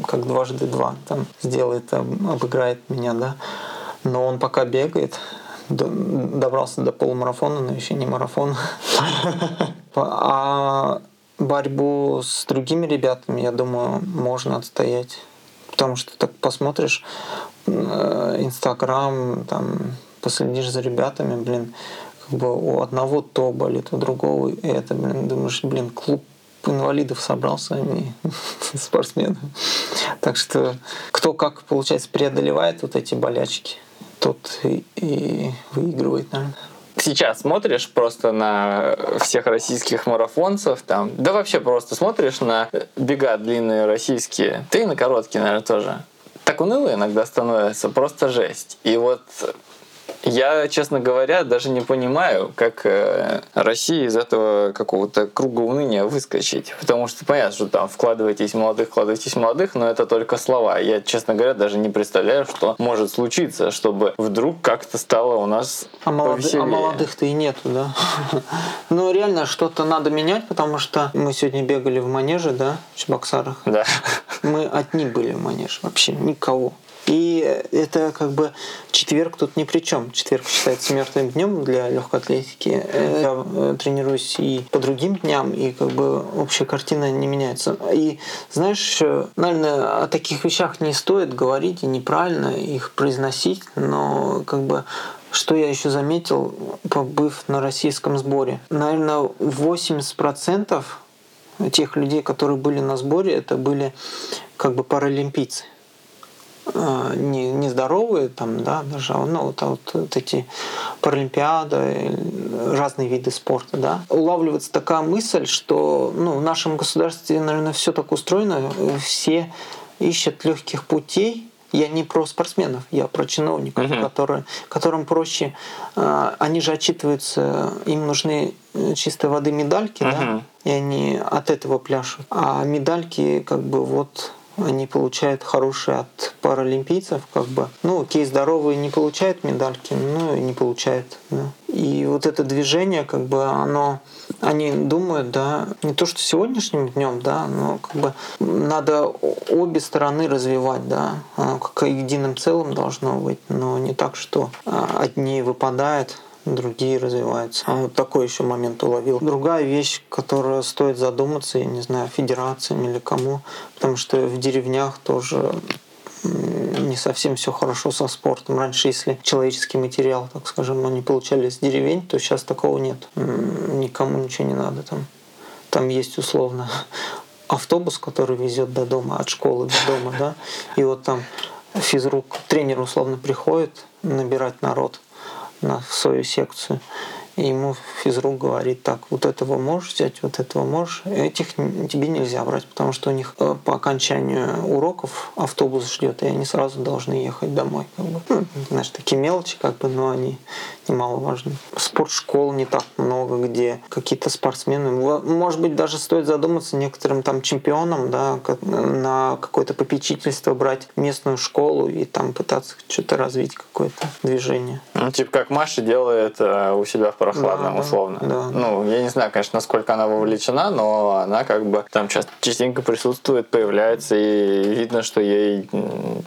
как 2x2 там сделает, там, обыграет меня, да. Но он пока бегает, добрался до полумарафона, но еще не марафон. А борьбу с другими ребятами, я думаю, можно отстоять. Потому что так посмотришь Инстаграм, там последишь за ребятами, блин, как бы у одного то болит, у другого это, блин, думаешь, блин, клуб инвалидов собрался, а не спортсмены. Так что кто как, получается, преодолевает вот эти болячки, тот и выигрывает, наверное. Сейчас смотришь просто на всех российских марафонцев, там, да вообще просто смотришь на бега длинные российские, да и на короткие, наверное, тоже. Так уныло иногда становится, просто жесть. И вот я, честно говоря, даже не понимаю, как России из этого какого-то круга уныния выскочить. Потому что понятно, что там вкладывайтесь в молодых, но это только слова. Я, честно говоря, даже не представляю, что может случиться, чтобы вдруг как-то стало у нас повеселее. А молодых-то и нету, да? Ну, реально, что-то надо менять, потому что мы сегодня бегали в манеже, да, в Чебоксарах. Да. Мы одни были в манеже, вообще никого. И это как бы четверг тут ни при чем. Четверг считается мертвым днем для легкой атлетики. Я тренируюсь и по другим дням, и как бы общая картина не меняется. И знаешь, наверное, о таких вещах не стоит говорить и неправильно их произносить, но как бы что я еще заметил, побыв на российском сборе, наверное, 80% тех людей, которые были на сборе, это были как бы паралимпийцы. Нездоровые, там, да, даже, ну, вот эти паралимпиады, разные виды спорта, да. Улавливается такая мысль, что, ну, в нашем государстве, наверное, все так устроено, все ищут легких путей. Я не про спортсменов, я про чиновников, которым проще. Они же отчитываются, им нужны чистой воды медальки, да, и они от этого пляшут. А медальки, как бы, вот они получают хорошие от паралимпийцев, как бы. Ну, окей, здоровые не получают медальки, ну и не получают. Да. И вот это движение, как бы, они думают, да, не то что сегодняшним днем, да, но как бы надо обе стороны развивать, да. Оно как единым целым должно быть, но не так, что одни выпадают, другие развиваются. А вот такой еще момент уловил. Другая вещь, которая стоит задуматься, я не знаю, федерациям или кому, потому что в деревнях тоже не совсем все хорошо со спортом. Раньше, если человеческий материал, так скажем, они получали из деревень, то сейчас такого нет. Никому ничего не надо там. Там есть условно автобус, который везет до дома, от школы до дома, да. И вот там физрук, тренер условно приходит набирать народ в свою секцию. И ему физрук говорит: так, вот этого можешь взять, вот этого можешь. Этих тебе нельзя брать, потому что у них по окончанию уроков автобус ждет, и они сразу должны ехать домой. Как бы. Знаешь, такие мелочи, как бы, но они немаловажны. Спортшкол не так много, где какие-то спортсмены. Может быть, даже стоит задуматься некоторым там чемпионам, да, на какое-то попечительство брать местную школу и там пытаться что-то развить, какое-то движение. Ну, типа как Маша делает у себя в Прохладном, да, условно. Да. Ну, я не знаю, конечно, насколько она вовлечена, но она как бы там частенько присутствует, появляется, и видно, что ей,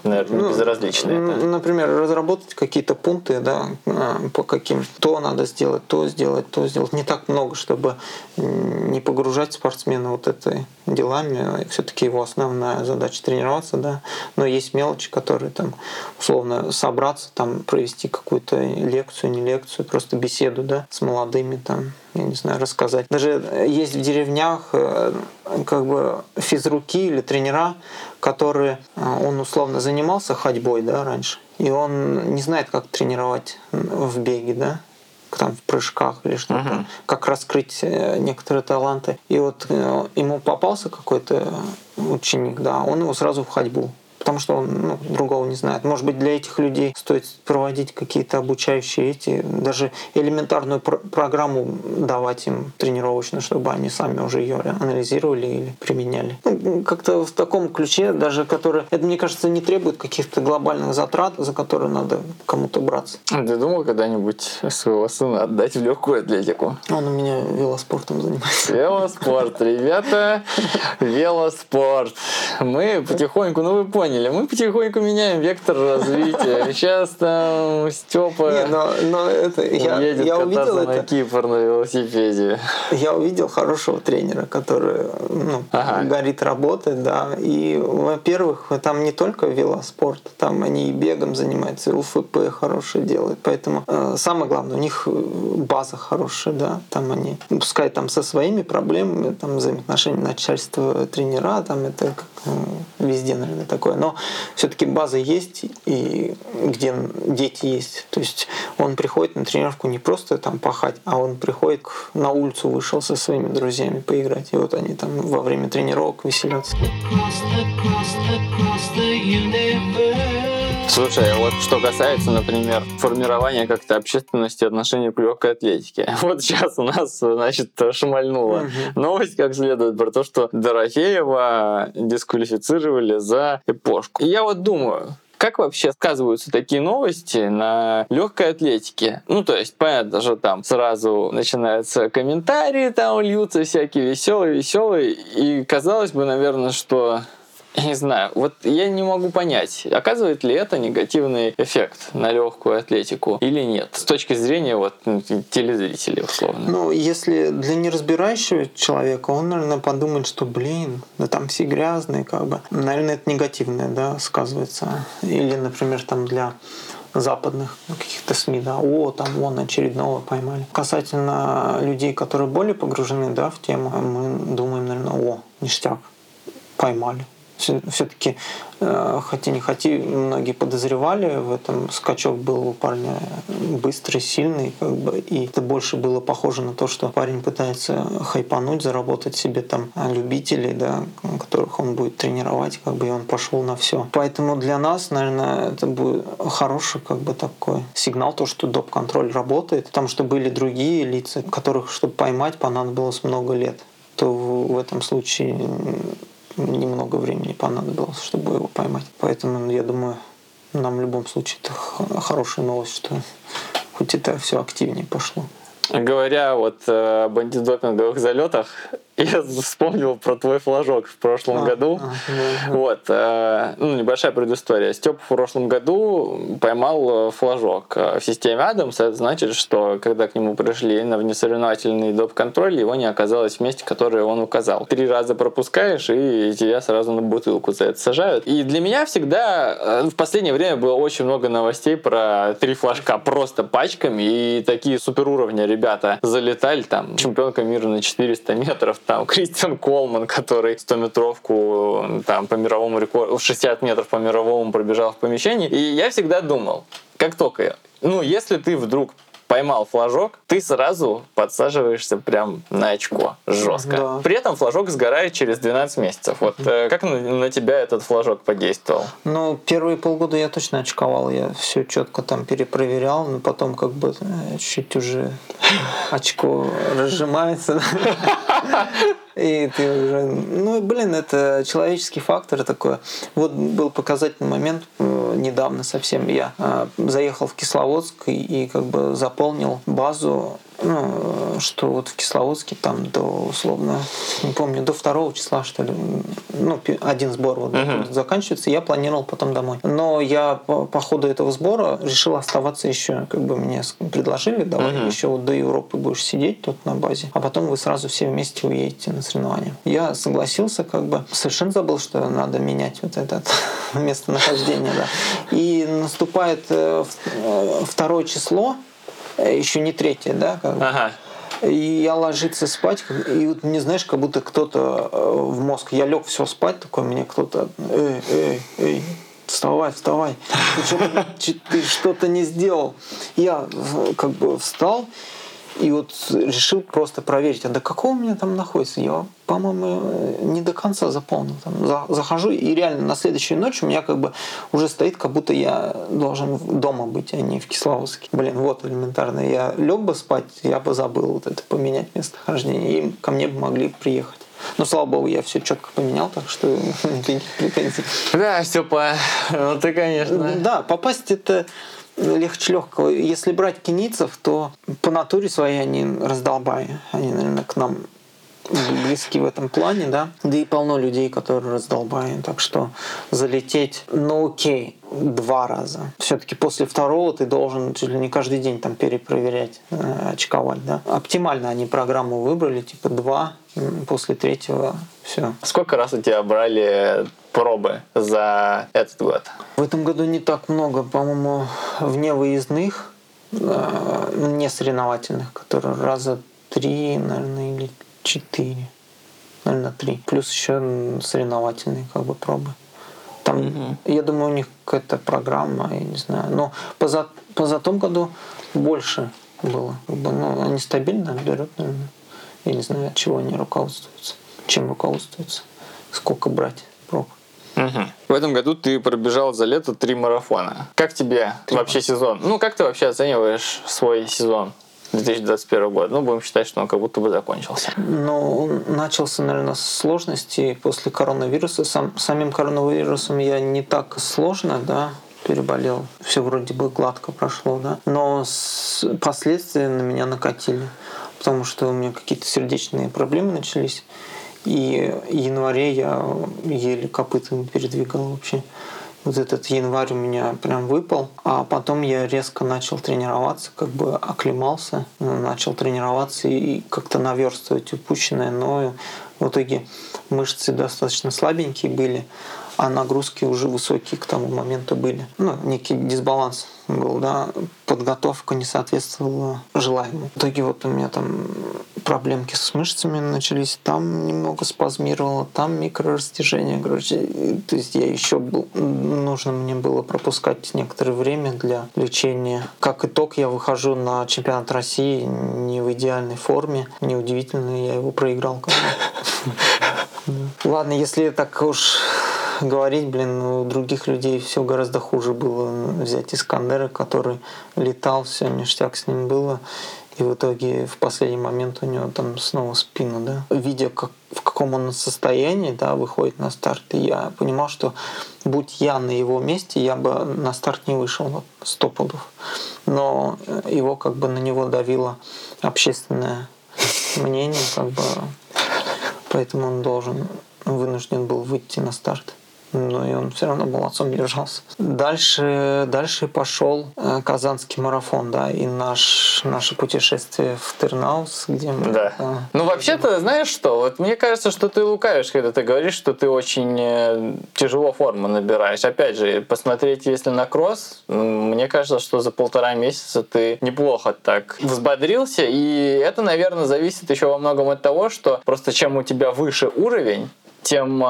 наверное, не безразлично. Например, разработать какие-то пункты, да, по каким то надо сделать, то сделать, то сделать. Не так много, чтобы не погружать спортсмена вот этой делами. Все-таки его основная задача тренироваться, да. Но есть мелочи, которые там, условно, собраться, там, провести какую-то лекцию, не лекцию, просто беседу, да, с молодыми там, я не знаю, рассказать. Даже есть в деревнях как бы физруки или тренера, которые, он условно занимался ходьбой, да, раньше, и он не знает, как тренировать в беге, да, там в прыжках или что-то, как раскрыть некоторые таланты. И вот ему попался какой-то ученик, да, он его сразу в ходьбу, потому что он другого не знает. Может быть, для этих людей стоит проводить какие-то обучающие эти, даже элементарную программу давать им тренировочную, чтобы они сами уже ее анализировали или применяли. Ну, как-то в таком ключе, даже который, это, мне кажется, не требует каких-то глобальных затрат, за которые надо кому-то браться. Ты думал когда-нибудь своего сына отдать в легкую атлетику? Он у меня велоспортом занимается. Велоспорт, ребята, велоспорт. Мы потихоньку, ну вы поняли, мы потихоньку меняем вектор развития. Сейчас там Стёпа едет кататься на Кипр на велосипеде. Я увидел хорошего тренера, который горит работой, да. И, во-первых, там не только велоспорт, там они и бегом занимаются, и УФП хорошее делают. Поэтому самое главное, у них база хорошая, да. Там они, пускай там со своими проблемами, там взаимоотношения начальства, тренера, там это как, везде, наверное, такое. Но все-таки база есть, и где дети есть. То есть он приходит на тренировку не просто там пахать, а он приходит на улицу, вышел со своими друзьями поиграть. И вот они там во время тренировок веселятся. Слушай, вот что касается, например, формирования как-то общественности, отношения к легкой атлетике. Вот сейчас у нас, значит, шмальнула новость, как следует, про то, что Дорофеева дисквалифицировали за эпошку. И я вот думаю, как вообще сказываются такие новости на легкой атлетике? Ну, то есть, понятно, что там сразу начинаются комментарии, там льются всякие веселые. И казалось бы, наверное, что... Я не знаю, вот я не могу понять, оказывает ли это негативный эффект на легкую атлетику или нет, с точки зрения вот телезрителей условно. Ну, если для неразбирающего человека, он, наверное, подумает, что, блин, да там все грязные, как бы. Наверное, это негативное, да, сказывается. Или, например, там для западных каких-то СМИ, да, там очередного поймали. Касательно людей, которые более погружены, да, в тему, мы думаем, наверное, ништяк, поймали. Все-таки, хотя не хоти, многие подозревали в этом. Скачок был у парня быстрый, сильный, как бы, и это больше было похоже на то, что парень пытается хайпануть, заработать себе там любителей, да, которых он будет тренировать, как бы, и он пошел на все. Поэтому для нас, наверное, это будет хороший, как бы, такой сигнал, то, что доп-контроль работает, потому что были другие лица, которых, чтобы поймать, понадобилось много лет. То в этом случае немного времени понадобилось, чтобы его поймать. Поэтому, я думаю, нам в любом случае это хорошая новость, что хоть это все активнее пошло. Говоря вот об антидопинговых залетах, я вспомнил про твой флажок в прошлом году. Небольшая предыстория. Стёпа в прошлом году поймал флажок в системе Адамс. Это значит, что когда к нему пришли на внесоревновательный доп-контроль, его не оказалось в месте, которое он указал. 3 раза пропускаешь, и тебя сразу на бутылку за это сажают. И для меня всегда в последнее время было очень много новостей про 3 флажка просто пачками, и такие суперуровни ребята залетали. Там чемпионка мира на 400 метров, там Кристиан Колман, который 100-метровку там по мировому рекорду, 60 метров по мировому пробежал в помещении. И я всегда думал, как только, если ты вдруг поймал флажок, ты сразу подсаживаешься прям на очко жестко. Да. При этом флажок сгорает через 12 месяцев. Вот как на тебя этот флажок подействовал? Первые полгода я точно очковал, я все четко там перепроверял, но потом как бы чуть уже очко разжимается. И ты уже... это человеческий фактор такой. Вот был показательный момент. Недавно совсем я заехал в Кисловодск и как бы заполнил базу Ну, что вот в Кисловодске там до, условно, не помню, до 2 числа, что ли, ну, один сбор вот заканчивается, я планировал потом домой. Но я по ходу этого сбора решил оставаться еще, как бы мне предложили, давай еще вот до Европы будешь сидеть тут на базе, а потом вы сразу все вместе уедете на соревнования. Я согласился, как бы, совершенно забыл, что надо менять вот это местонахождение, да. И наступает 2 число, еще не 3, да, как бы. Ага. И я ложился спать, и вот мне, знаешь, как будто кто-то в мозг. Я лег все спать, такой мне кто-то: эй, вставай. Ты что-то не сделал. Я как бы встал и вот решил просто проверить, а до какого у меня там находится. Я, по-моему, не до конца заполнил. Там захожу, и реально на следующую ночь у меня как бы уже стоит, как будто я должен дома быть, а не в Кисловодске. Блин, вот элементарно. Я лег бы спать, я бы забыл вот это поменять местонахождение, и ко мне бы могли приехать. Но, слава богу, я все четко поменял, так что никаких претензий. Да, Степа, ну ты, конечно. Да, попасть это... легче легкого. Если брать кенийцев, то по натуре своей они раздолбаи. Они, наверное, к нам близки в этом плане, да. Да и полно людей, которые раздолбаи. Так что залететь, ну окей, 2 раза. Все-таки после 2 ты должен чуть ли не каждый день там перепроверять, очковать, да. Оптимально они программу выбрали, типа 2, после 3 все. Сколько раз у тебя брали пробы за этот год? В этом году не так много, по-моему, вне выездных, не соревновательных, которые раза 3, наверное, или 4. Наверное, 3. Плюс еще соревновательные как бы пробы. Там, я думаю, у них какая-то программа, я не знаю. Но поза том году больше было. Ну, они стабильно берут, наверное. Я не знаю, от чего они руководствуются. Чем руководствуются. Сколько брать проб. В этом году ты пробежал за лето 3 марафона. Как тебе вообще сезон? Ну, как ты вообще оцениваешь свой сезон 2021 года? Ну, будем считать, что он как будто бы закончился. Ну, он начался, наверное, с сложностей после коронавируса. Самим коронавирусом я не так сложно, да, переболел. Все вроде бы гладко прошло, да. Но последствия на меня накатили, потому что у меня какие-то сердечные проблемы начались. И в январе я еле копытами передвигал вообще. Вот этот январь у меня прям выпал. А потом я резко начал тренироваться, как бы оклемался, начал тренироваться и как-то наверстывать упущенное. Но в итоге мышцы достаточно слабенькие были, а нагрузки уже высокие к тому моменту были. Ну, некий дисбаланс был, да. Подготовка не соответствовала желаемому. В итоге вот у меня там проблемки с мышцами начались. Там немного спазмировало, там микрорастяжение. Короче, то есть я еще был... Нужно мне было пропускать некоторое время для лечения. Как итог, я выхожу на чемпионат России не в идеальной форме. Неудивительно, я его проиграл. Ладно, если так уж... говорить, блин, у других людей все гораздо хуже было. Взять Искандера, который летал, все ништяк с ним было. И в итоге в последний момент у него там снова спину, да. Видя, как, в каком он состоянии, да, выходит на старт, и я понимал, что будь я на его месте, я бы на старт не вышел, вот, 100%. Но его как бы на него давило общественное мнение, как бы, поэтому он вынужден был выйти на старт. Но и он все равно молодцом держался. Дальше пошел Казанский марафон, да, и наше путешествие в Тырнаус, где мы... Да. Ну, вообще-то, знаешь что, вот мне кажется, что ты лукавишь, когда ты говоришь, что ты очень тяжело форму набираешь. Опять же, посмотреть, если на кросс, мне кажется, что за 1,5 месяца ты неплохо так взбодрился, и это, наверное, зависит еще во многом от того, что просто чем у тебя выше уровень, тем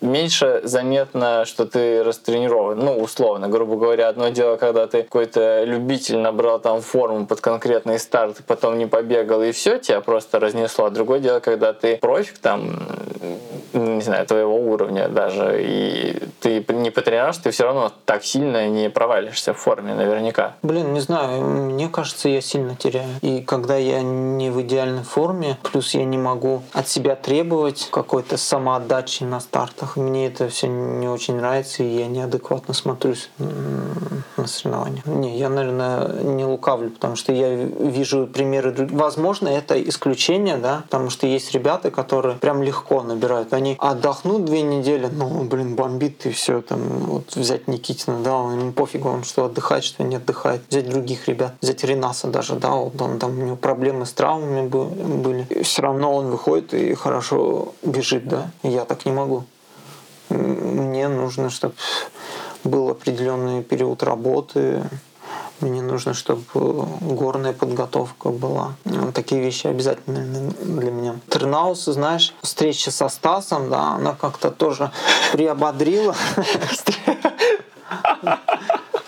меньше заметно, что ты растренирован. Ну, условно, грубо говоря, одно дело, когда ты какой-то любитель набрал там форму под конкретный старт, потом не побегал, и все, тебя просто разнесло. А другое дело, когда ты профик, там, не знаю, твоего уровня даже. И ты не потренироваешь, ты все равно так сильно не провалишься в форме наверняка. Блин, не знаю, мне кажется, я сильно теряю. И когда я не в идеальной форме, плюс я не могу от себя требовать какой-то самоотдачи на стартах. Мне это все не очень нравится, и я неадекватно смотрюсь на соревнования. Не, я, наверное, не лукавлю, потому что я вижу примеры других. Возможно, это исключение, да, потому что есть ребята, которые прям легко набирают. Они отдохнут 2 недели, ну, блин, бомбит, и все там. Вот взять Никитина, да, ему пофигу, он что отдыхает, что не отдыхает. Взять других ребят, взять Ренаса даже, да, вот он там, у него проблемы с травмами были. И все равно он выходит и хорошо бежит, да. Я так не могу. Мне нужно, чтобы был определенный период работы. Мне нужно, чтобы горная подготовка была. Такие вещи обязательны для меня. Тернаус, знаешь, встреча со Стасом, да, она как-то тоже приободрила.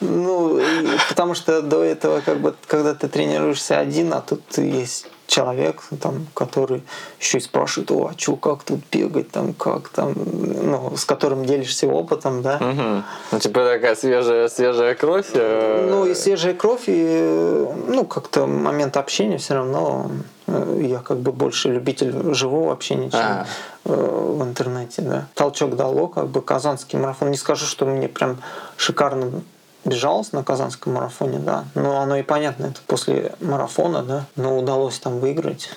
Ну, потому что до этого, как бы, когда ты тренируешься один, а тут есть человек, там, который еще и спрашивает, о, а что, как тут бегать, там, как там, ну, с которым делишься опытом, да. Угу. Ну, типа такая свежая кровь. Ну, и свежая кровь, и, ну, как-то момент общения все равно. Я как бы больше любитель живого общения, чем в интернете, да. Толчок дало, как бы, казанский марафон. Не скажу, что мне прям шикарно бежалось на казанском марафоне, да. Но оно и понятно, это после марафона, да. Но удалось там выиграть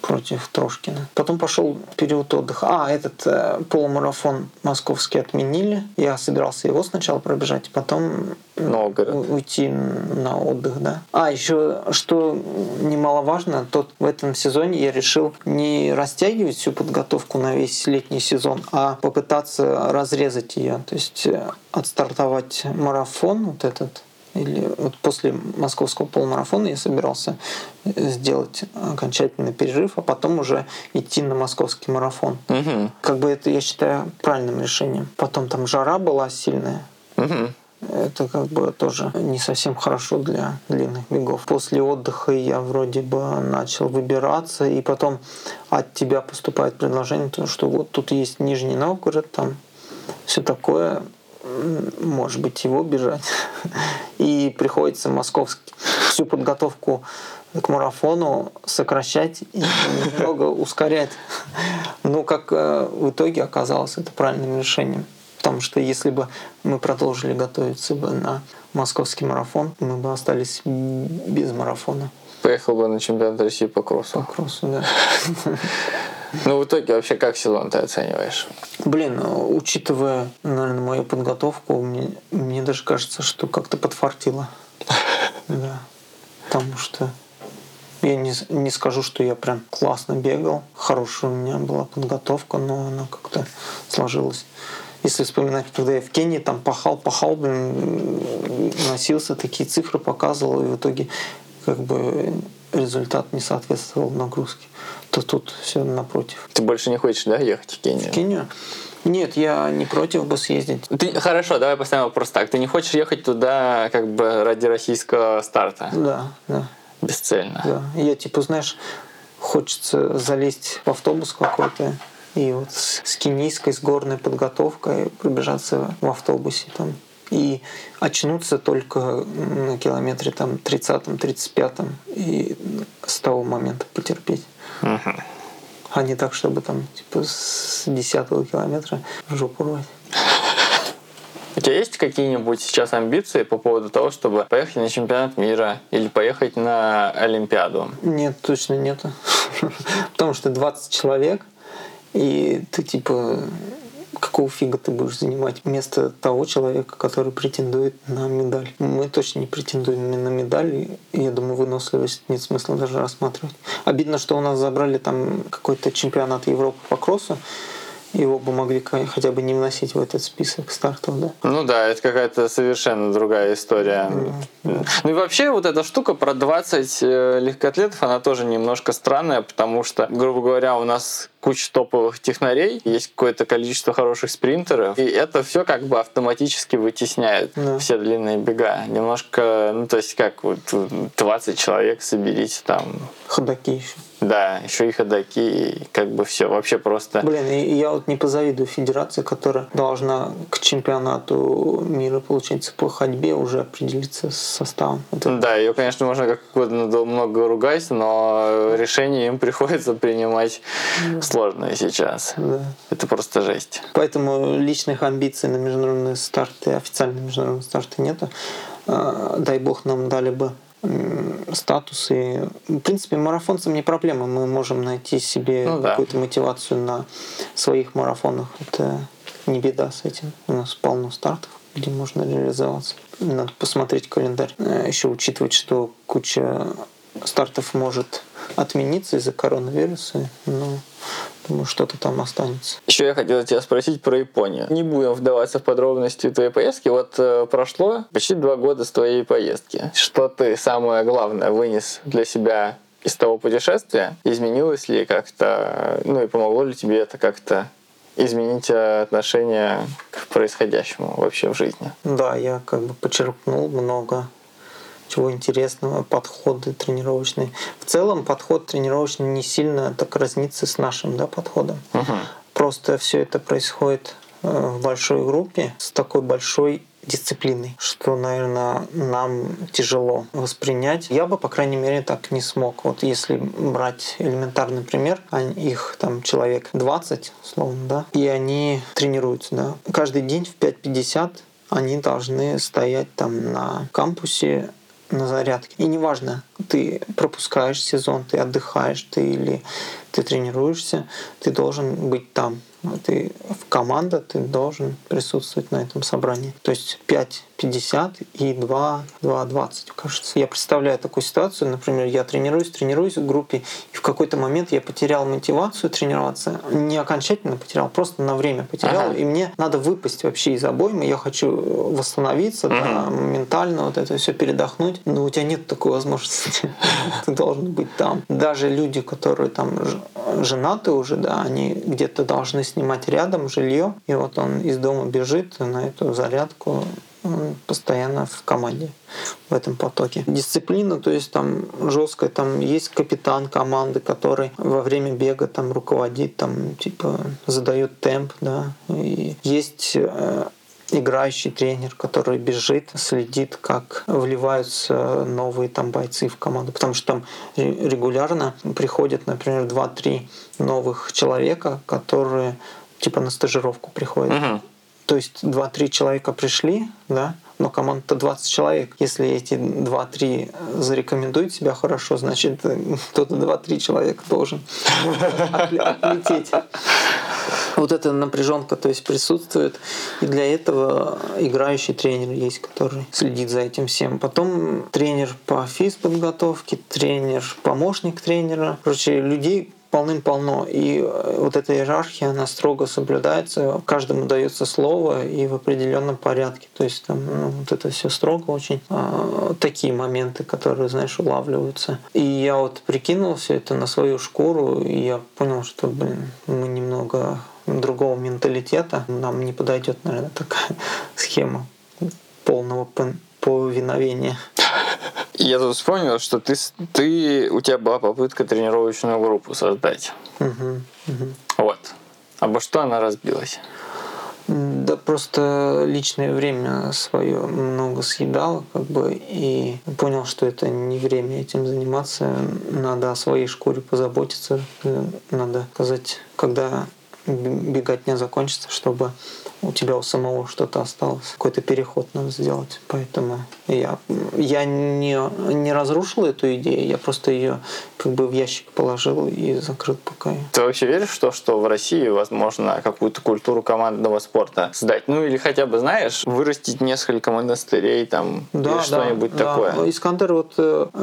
против Трошкина. Потом пошел период отдыха. Этот полумарафон московский отменили. Я собирался его сначала пробежать, потом уйти на отдых, да. Еще, что немаловажно, в этом сезоне я решил не растягивать всю подготовку на весь летний сезон, а попытаться разрезать ее. То есть отстартовать марафон вот этот, или вот после московского полумарафона я собирался сделать окончательный перерыв, а потом уже идти на московский марафон. Угу. Как бы это, я считаю, правильным решением. Потом там жара была сильная. Угу. Это как бы тоже не совсем хорошо для длинных бегов. После отдыха я вроде бы начал выбираться, и потом от тебя поступает предложение, что вот тут есть Нижний Новгород, там все такое, может быть, его бежать. И приходится московский всю подготовку к марафону сокращать и немного ускорять. Но, как в итоге оказалось, это правильным решением. Потому что если бы мы продолжили готовиться бы на московский марафон, мы бы остались без марафона. Поехал бы на чемпионат России по кроссу. По кроссу, да. Ну, в итоге вообще как сезон ты оцениваешь? Блин, учитывая, наверное, мою подготовку, мне даже кажется, что как-то подфартило. Да. Потому что я не скажу, что я прям классно бегал. Хорошая у меня была подготовка, но она как-то сложилась. Если вспоминать, когда я в Кении там пахал, блин, носился, такие цифры показывал, и в итоге как бы результат не соответствовал нагрузке. То тут все напротив. Ты больше не хочешь, да, ехать в Кению? В Кению? Нет, я не против бы съездить. Хорошо, давай поставим вопрос так. Ты не хочешь ехать туда как бы ради российского старта? Да. Бесцельно. Да. Я типа, знаешь, хочется залезть в автобус какой-то и вот с кенийской, с горной подготовкой пробежаться в автобусе там. И очнуться только на километре там 30-м, 35-м и с того момента потерпеть. Uh-huh. А не так, чтобы там типа с 10-го километра жопу рвать. У тебя есть какие-нибудь сейчас амбиции по поводу того, чтобы поехать на чемпионат мира или поехать на Олимпиаду? Нет, точно нету. Потому что 20 человек, и ты типа... Какого фига ты будешь занимать вместо того человека, который претендует на медаль? Мы точно не претендуем на медаль. И, я думаю, выносливость нет смысла даже рассматривать. Обидно, что у нас забрали там какой-то чемпионат Европы по кроссу. Его бы могли хотя бы не вносить в этот список стартов, да? Ну да, это какая-то совершенно другая история. Mm-hmm. Ну и вообще вот эта штука про 20 легкоатлетов, она тоже немножко странная, потому что, грубо говоря, у нас куча топовых технарей, есть какое-то количество хороших спринтеров, и это все как бы автоматически вытесняет все длинные бега. Немножко, ну, то есть как вот 20 человек соберите там. Ходаки еще. Да, еще и ходаки, и как бы все вообще просто... Блин, я вот не позавидую федерации, которая должна к чемпионату мира, получается, по ходьбе уже определиться с составом. Это... Да, ее, конечно, можно как угодно много ругать, но решение им приходится принимать сложное сейчас. Да. Это просто жесть. Поэтому личных амбиций на международные старты, официальные международные старты нету. Дай бог нам дали бы статусы. В принципе, марафонцам не проблема. Мы можем найти себе какую-то мотивацию на своих марафонах. Это не беда с этим. У нас полно стартов, где можно реализоваться. Надо посмотреть календарь. Еще учитывать, что куча стартов может отмениться из-за коронавируса. Но... что-то там останется. Еще я хотел тебя спросить про Японию. Не будем вдаваться в подробности твоей поездки. Вот прошло почти 2 года с твоей поездки. Что ты самое главное вынес для себя из того путешествия? Изменилось ли как-то, ну и помогло ли тебе это как-то изменить отношение к происходящему вообще в жизни? Да, я как бы почерпнул много чего интересного, подходы тренировочные. В целом подход тренировочный не сильно так разнится с нашим подходом. Просто все это происходит в большой группе с такой большой дисциплиной, что, наверное, нам тяжело воспринять. Я бы, по крайней мере, так не смог. Вот если брать элементарный пример, их там человек 20, условно, и они тренируются, Каждый день в 5:50 они должны стоять там на кампусе, на зарядке. И неважно, ты пропускаешь сезон, ты отдыхаешь, ты тренируешься, ты должен быть там. Ты в команда, ты должен присутствовать на этом собрании. То есть 5:50 и 2:20, кажется. Я представляю такую ситуацию, например, я тренируюсь в группе, и в какой-то момент я потерял мотивацию тренироваться. Не окончательно потерял, просто на время потерял. И мне надо выпасть вообще из обоймы. Я хочу восстановиться, ментально вот это все передохнуть. Но у тебя нет такой возможности. Ты должен быть там. Даже люди, которые там женаты уже, они где-то должны снимать рядом жилье, и вот он из дома бежит на эту зарядку, он постоянно в команде, в этом потоке. Дисциплина, то есть там жесткая, там есть капитан команды, который во время бега там руководит, там типа задает темп, и есть играющий тренер, который бежит, следит, как вливаются новые там бойцы в команду. Потому что там регулярно приходят, например, 2-3 новых человека, которые типа на стажировку приходят. То есть 2-3 человека пришли, но команда-то 20 человек. Если эти 2-3 зарекомендуют себя хорошо, значит, кто-то 2-3 человека должен отлететь. Вот эта напряженка, то есть, присутствует. И для этого играющий тренер есть, который следит за этим всем. Потом тренер по физподготовке, тренер, помощник тренера. Короче, людей полным-полно. И вот эта иерархия, она строго соблюдается. Каждому дается слово и в определенном порядке. То есть там вот это все строго очень. Такие моменты, которые, знаешь, улавливаются. И я вот прикинул все это на свою шкуру, и я понял, что, мы немного другого менталитета. Нам не подойдет, наверное, такая схема полного повиновения. Я тут вспомнил, что у тебя была попытка тренировочную группу создать. Вот. Обо что она разбилась? Да просто личное время свое много съедало, и понял, что это не время этим заниматься. Надо о своей шкуре позаботиться. Надо сказать, когда беготня закончится, чтобы у тебя у самого что-то осталось. Какой-то переход надо сделать. Поэтому я не разрушил эту идею, я просто ее в ящик положил и закрыл пока. Ты вообще веришь в то, что в России возможно какую-то культуру командного спорта создать? Ну или хотя бы, знаешь, вырастить несколько монастырей или что-нибудь такое? Искандер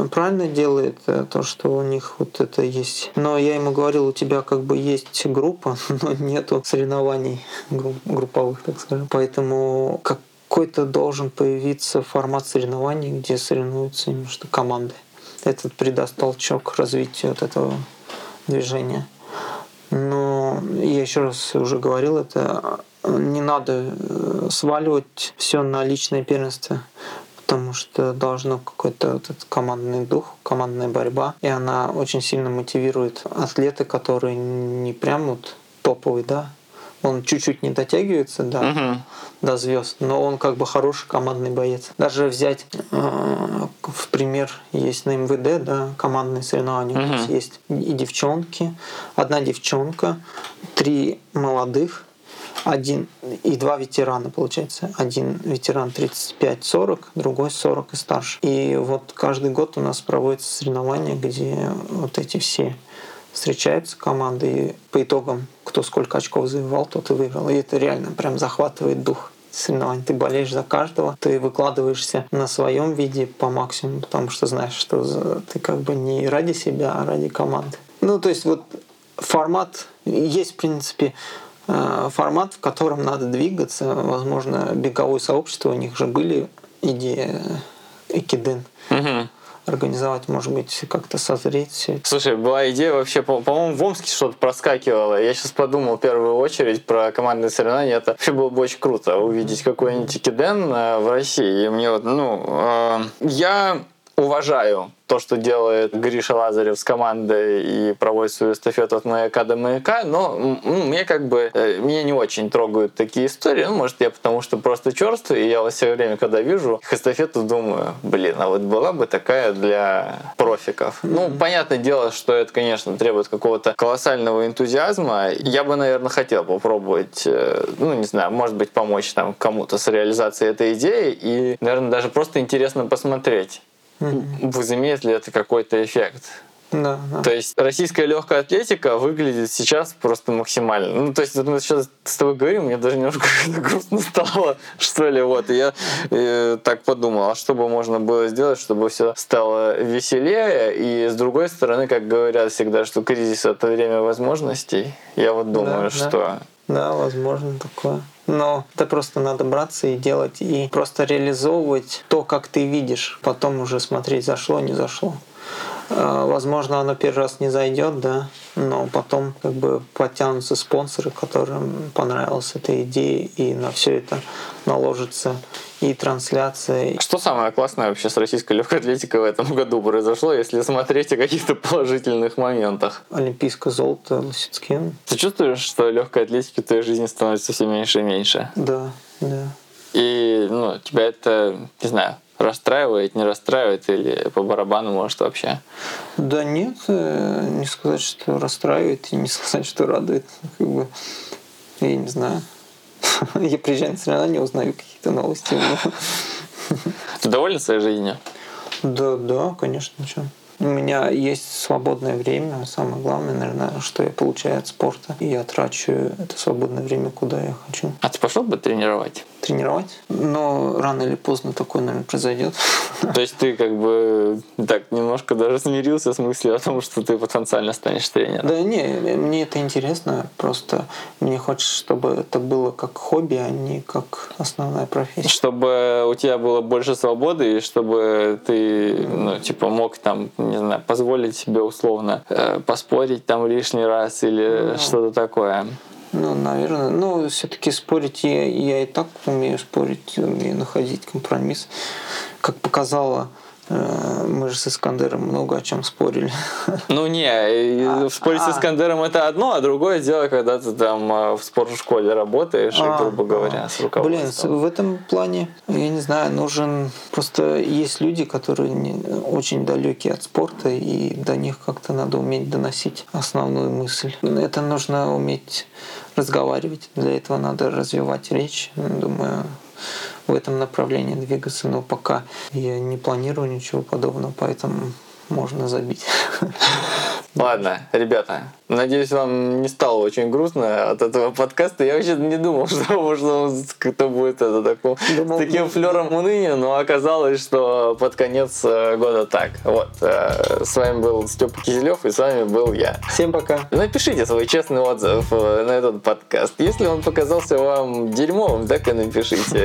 правильно делает то, что у них это есть. Но я ему говорил, у тебя есть группа, но нету соревнований групповых. Так скажем. Поэтому какой-то должен появиться формат соревнований, где соревнуются именно команды. Это придаст толчок развитию этого движения. Но но я еще раз уже говорил, это не надо сваливать все на личное первенство, потому что должно какой-то вот этот командный дух, командная борьба, и она очень сильно мотивирует атлеты, которые не прям вот топовый, да, он чуть-чуть не дотягивается до звезд, но он как бы хороший командный боец. Даже взять в пример, есть на МВД, да, командные соревнования, у нас есть и девчонки, одна девчонка, 3 молодых, 1 и 2 ветерана, получается. 1 ветеран 35-40, другой 40 и старше. И вот каждый год у нас проводятся соревнования, где вот эти все встречаются команды, и по итогам, кто сколько очков завоевал, тот и выиграл. И это реально прям захватывает дух соревнований. Ты болеешь за каждого, ты выкладываешься на своем виде по максимуму, потому что знаешь, что ты как бы не ради себя, а ради команды. Ну, то есть вот формат есть, в принципе, формат, в котором надо двигаться. Возможно, беговое сообщество, у них же были идеи экиден. Организовать, может быть, как-то созреть. Слушай, была идея вообще, по-моему, в Омске что-то проскакивало. Я сейчас подумал в первую очередь про командные соревнования. Это вообще было бы очень круто увидеть какой-нибудь экиден в России. И мне вот, я уважаю то, что делает Гриша Лазарев с командой и проводит свою эстафету от МАЯКа до МАЯКа, но меня не очень трогают такие истории. Может, я потому что просто чёрствый, и я все время, когда вижу их эстафету, думаю, а вот была бы такая для профиков. Понятное дело, что это, конечно, требует какого-то колоссального энтузиазма. Я бы, наверное, хотел попробовать, может быть, помочь там кому-то с реализацией этой идеи, и, наверное, даже просто интересно посмотреть, возымеет ли это какой-то эффект. Да. То есть российская легкая атлетика выглядит сейчас просто максимально. Мы сейчас с тобой говорим, мне даже немножко грустно стало, что ли. Вот. И я так подумал, а что бы можно было сделать, чтобы все стало веселее. И с другой стороны, как говорят всегда, что кризис — это время возможностей. Я вот думаю, что... Да, возможно такое. Но это просто надо браться и делать, и просто реализовывать то, как ты видишь. Потом уже смотреть, зашло, не зашло. Возможно, оно первый раз не зайдет, да, но потом как бы подтянутся спонсоры, которым понравилась эта идея, и на все это наложится и трансляция. Что самое классное вообще с российской легкой атлетикой в этом году произошло, если смотреть о каких-то положительных моментах? Олимпийское золото Лосицкене. Ты чувствуешь, что легкой атлетики в твоей жизни становится все меньше и меньше? Да. И тебя это, не знаю, расстраивает, не расстраивает, или по барабану, может, вообще? Да нет, не сказать, что расстраивает, и не сказать, что радует. Как бы, я не знаю. Я приезжаю на соревнования, узнаю какие-то новости. Ты доволен своей жизнью? Да, конечно. У меня есть свободное время. Самое главное, наверное, что я получаю от спорта. И я трачу это свободное время, куда я хочу. А ты пошел бы тренировать? Тренировать? Но рано или поздно такое, наверное, произойдет. То есть ты как бы так немножко даже смирился с мыслью о том, что ты потенциально станешь тренером? Да не, мне это интересно. Просто мне хочется, чтобы это было как хобби, а не как основная профессия. Чтобы у тебя было больше свободы, и чтобы ты, мог там... не знаю, позволить себе условно поспорить там лишний раз или что-то такое. Наверное. Все-таки спорить я и так умею спорить, умею находить компромисс. Как показало, мы же с Искандером много о чем спорили. Спорить с Искандером — это одно, а другое дело, когда ты там в спортшколе работаешь, и, грубо говоря, с руководством. В этом плане, я не знаю, нужен... Просто есть люди, которые очень далекие от спорта, и до них как-то надо уметь доносить основную мысль. Это нужно уметь разговаривать. Для этого надо развивать речь. Думаю, в этом направлении двигаться, но пока я не планирую ничего подобного, поэтому можно забить. Ладно, ребята, надеюсь, вам не стало очень грустно от этого подкаста. Я вообще не думал, что будет с таким флером уныния, но оказалось, что под конец года так. Вот, с вами был Стёпа Киселёв, и с вами был я. Всем пока. Напишите свой честный отзыв на этот подкаст. Если он показался вам дерьмовым, так и напишите.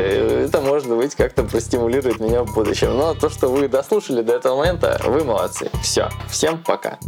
Это, может быть, как-то простимулирует меня в будущем. Но то, что вы дослушали до этого момента, вы молодцы. Все, всем пока.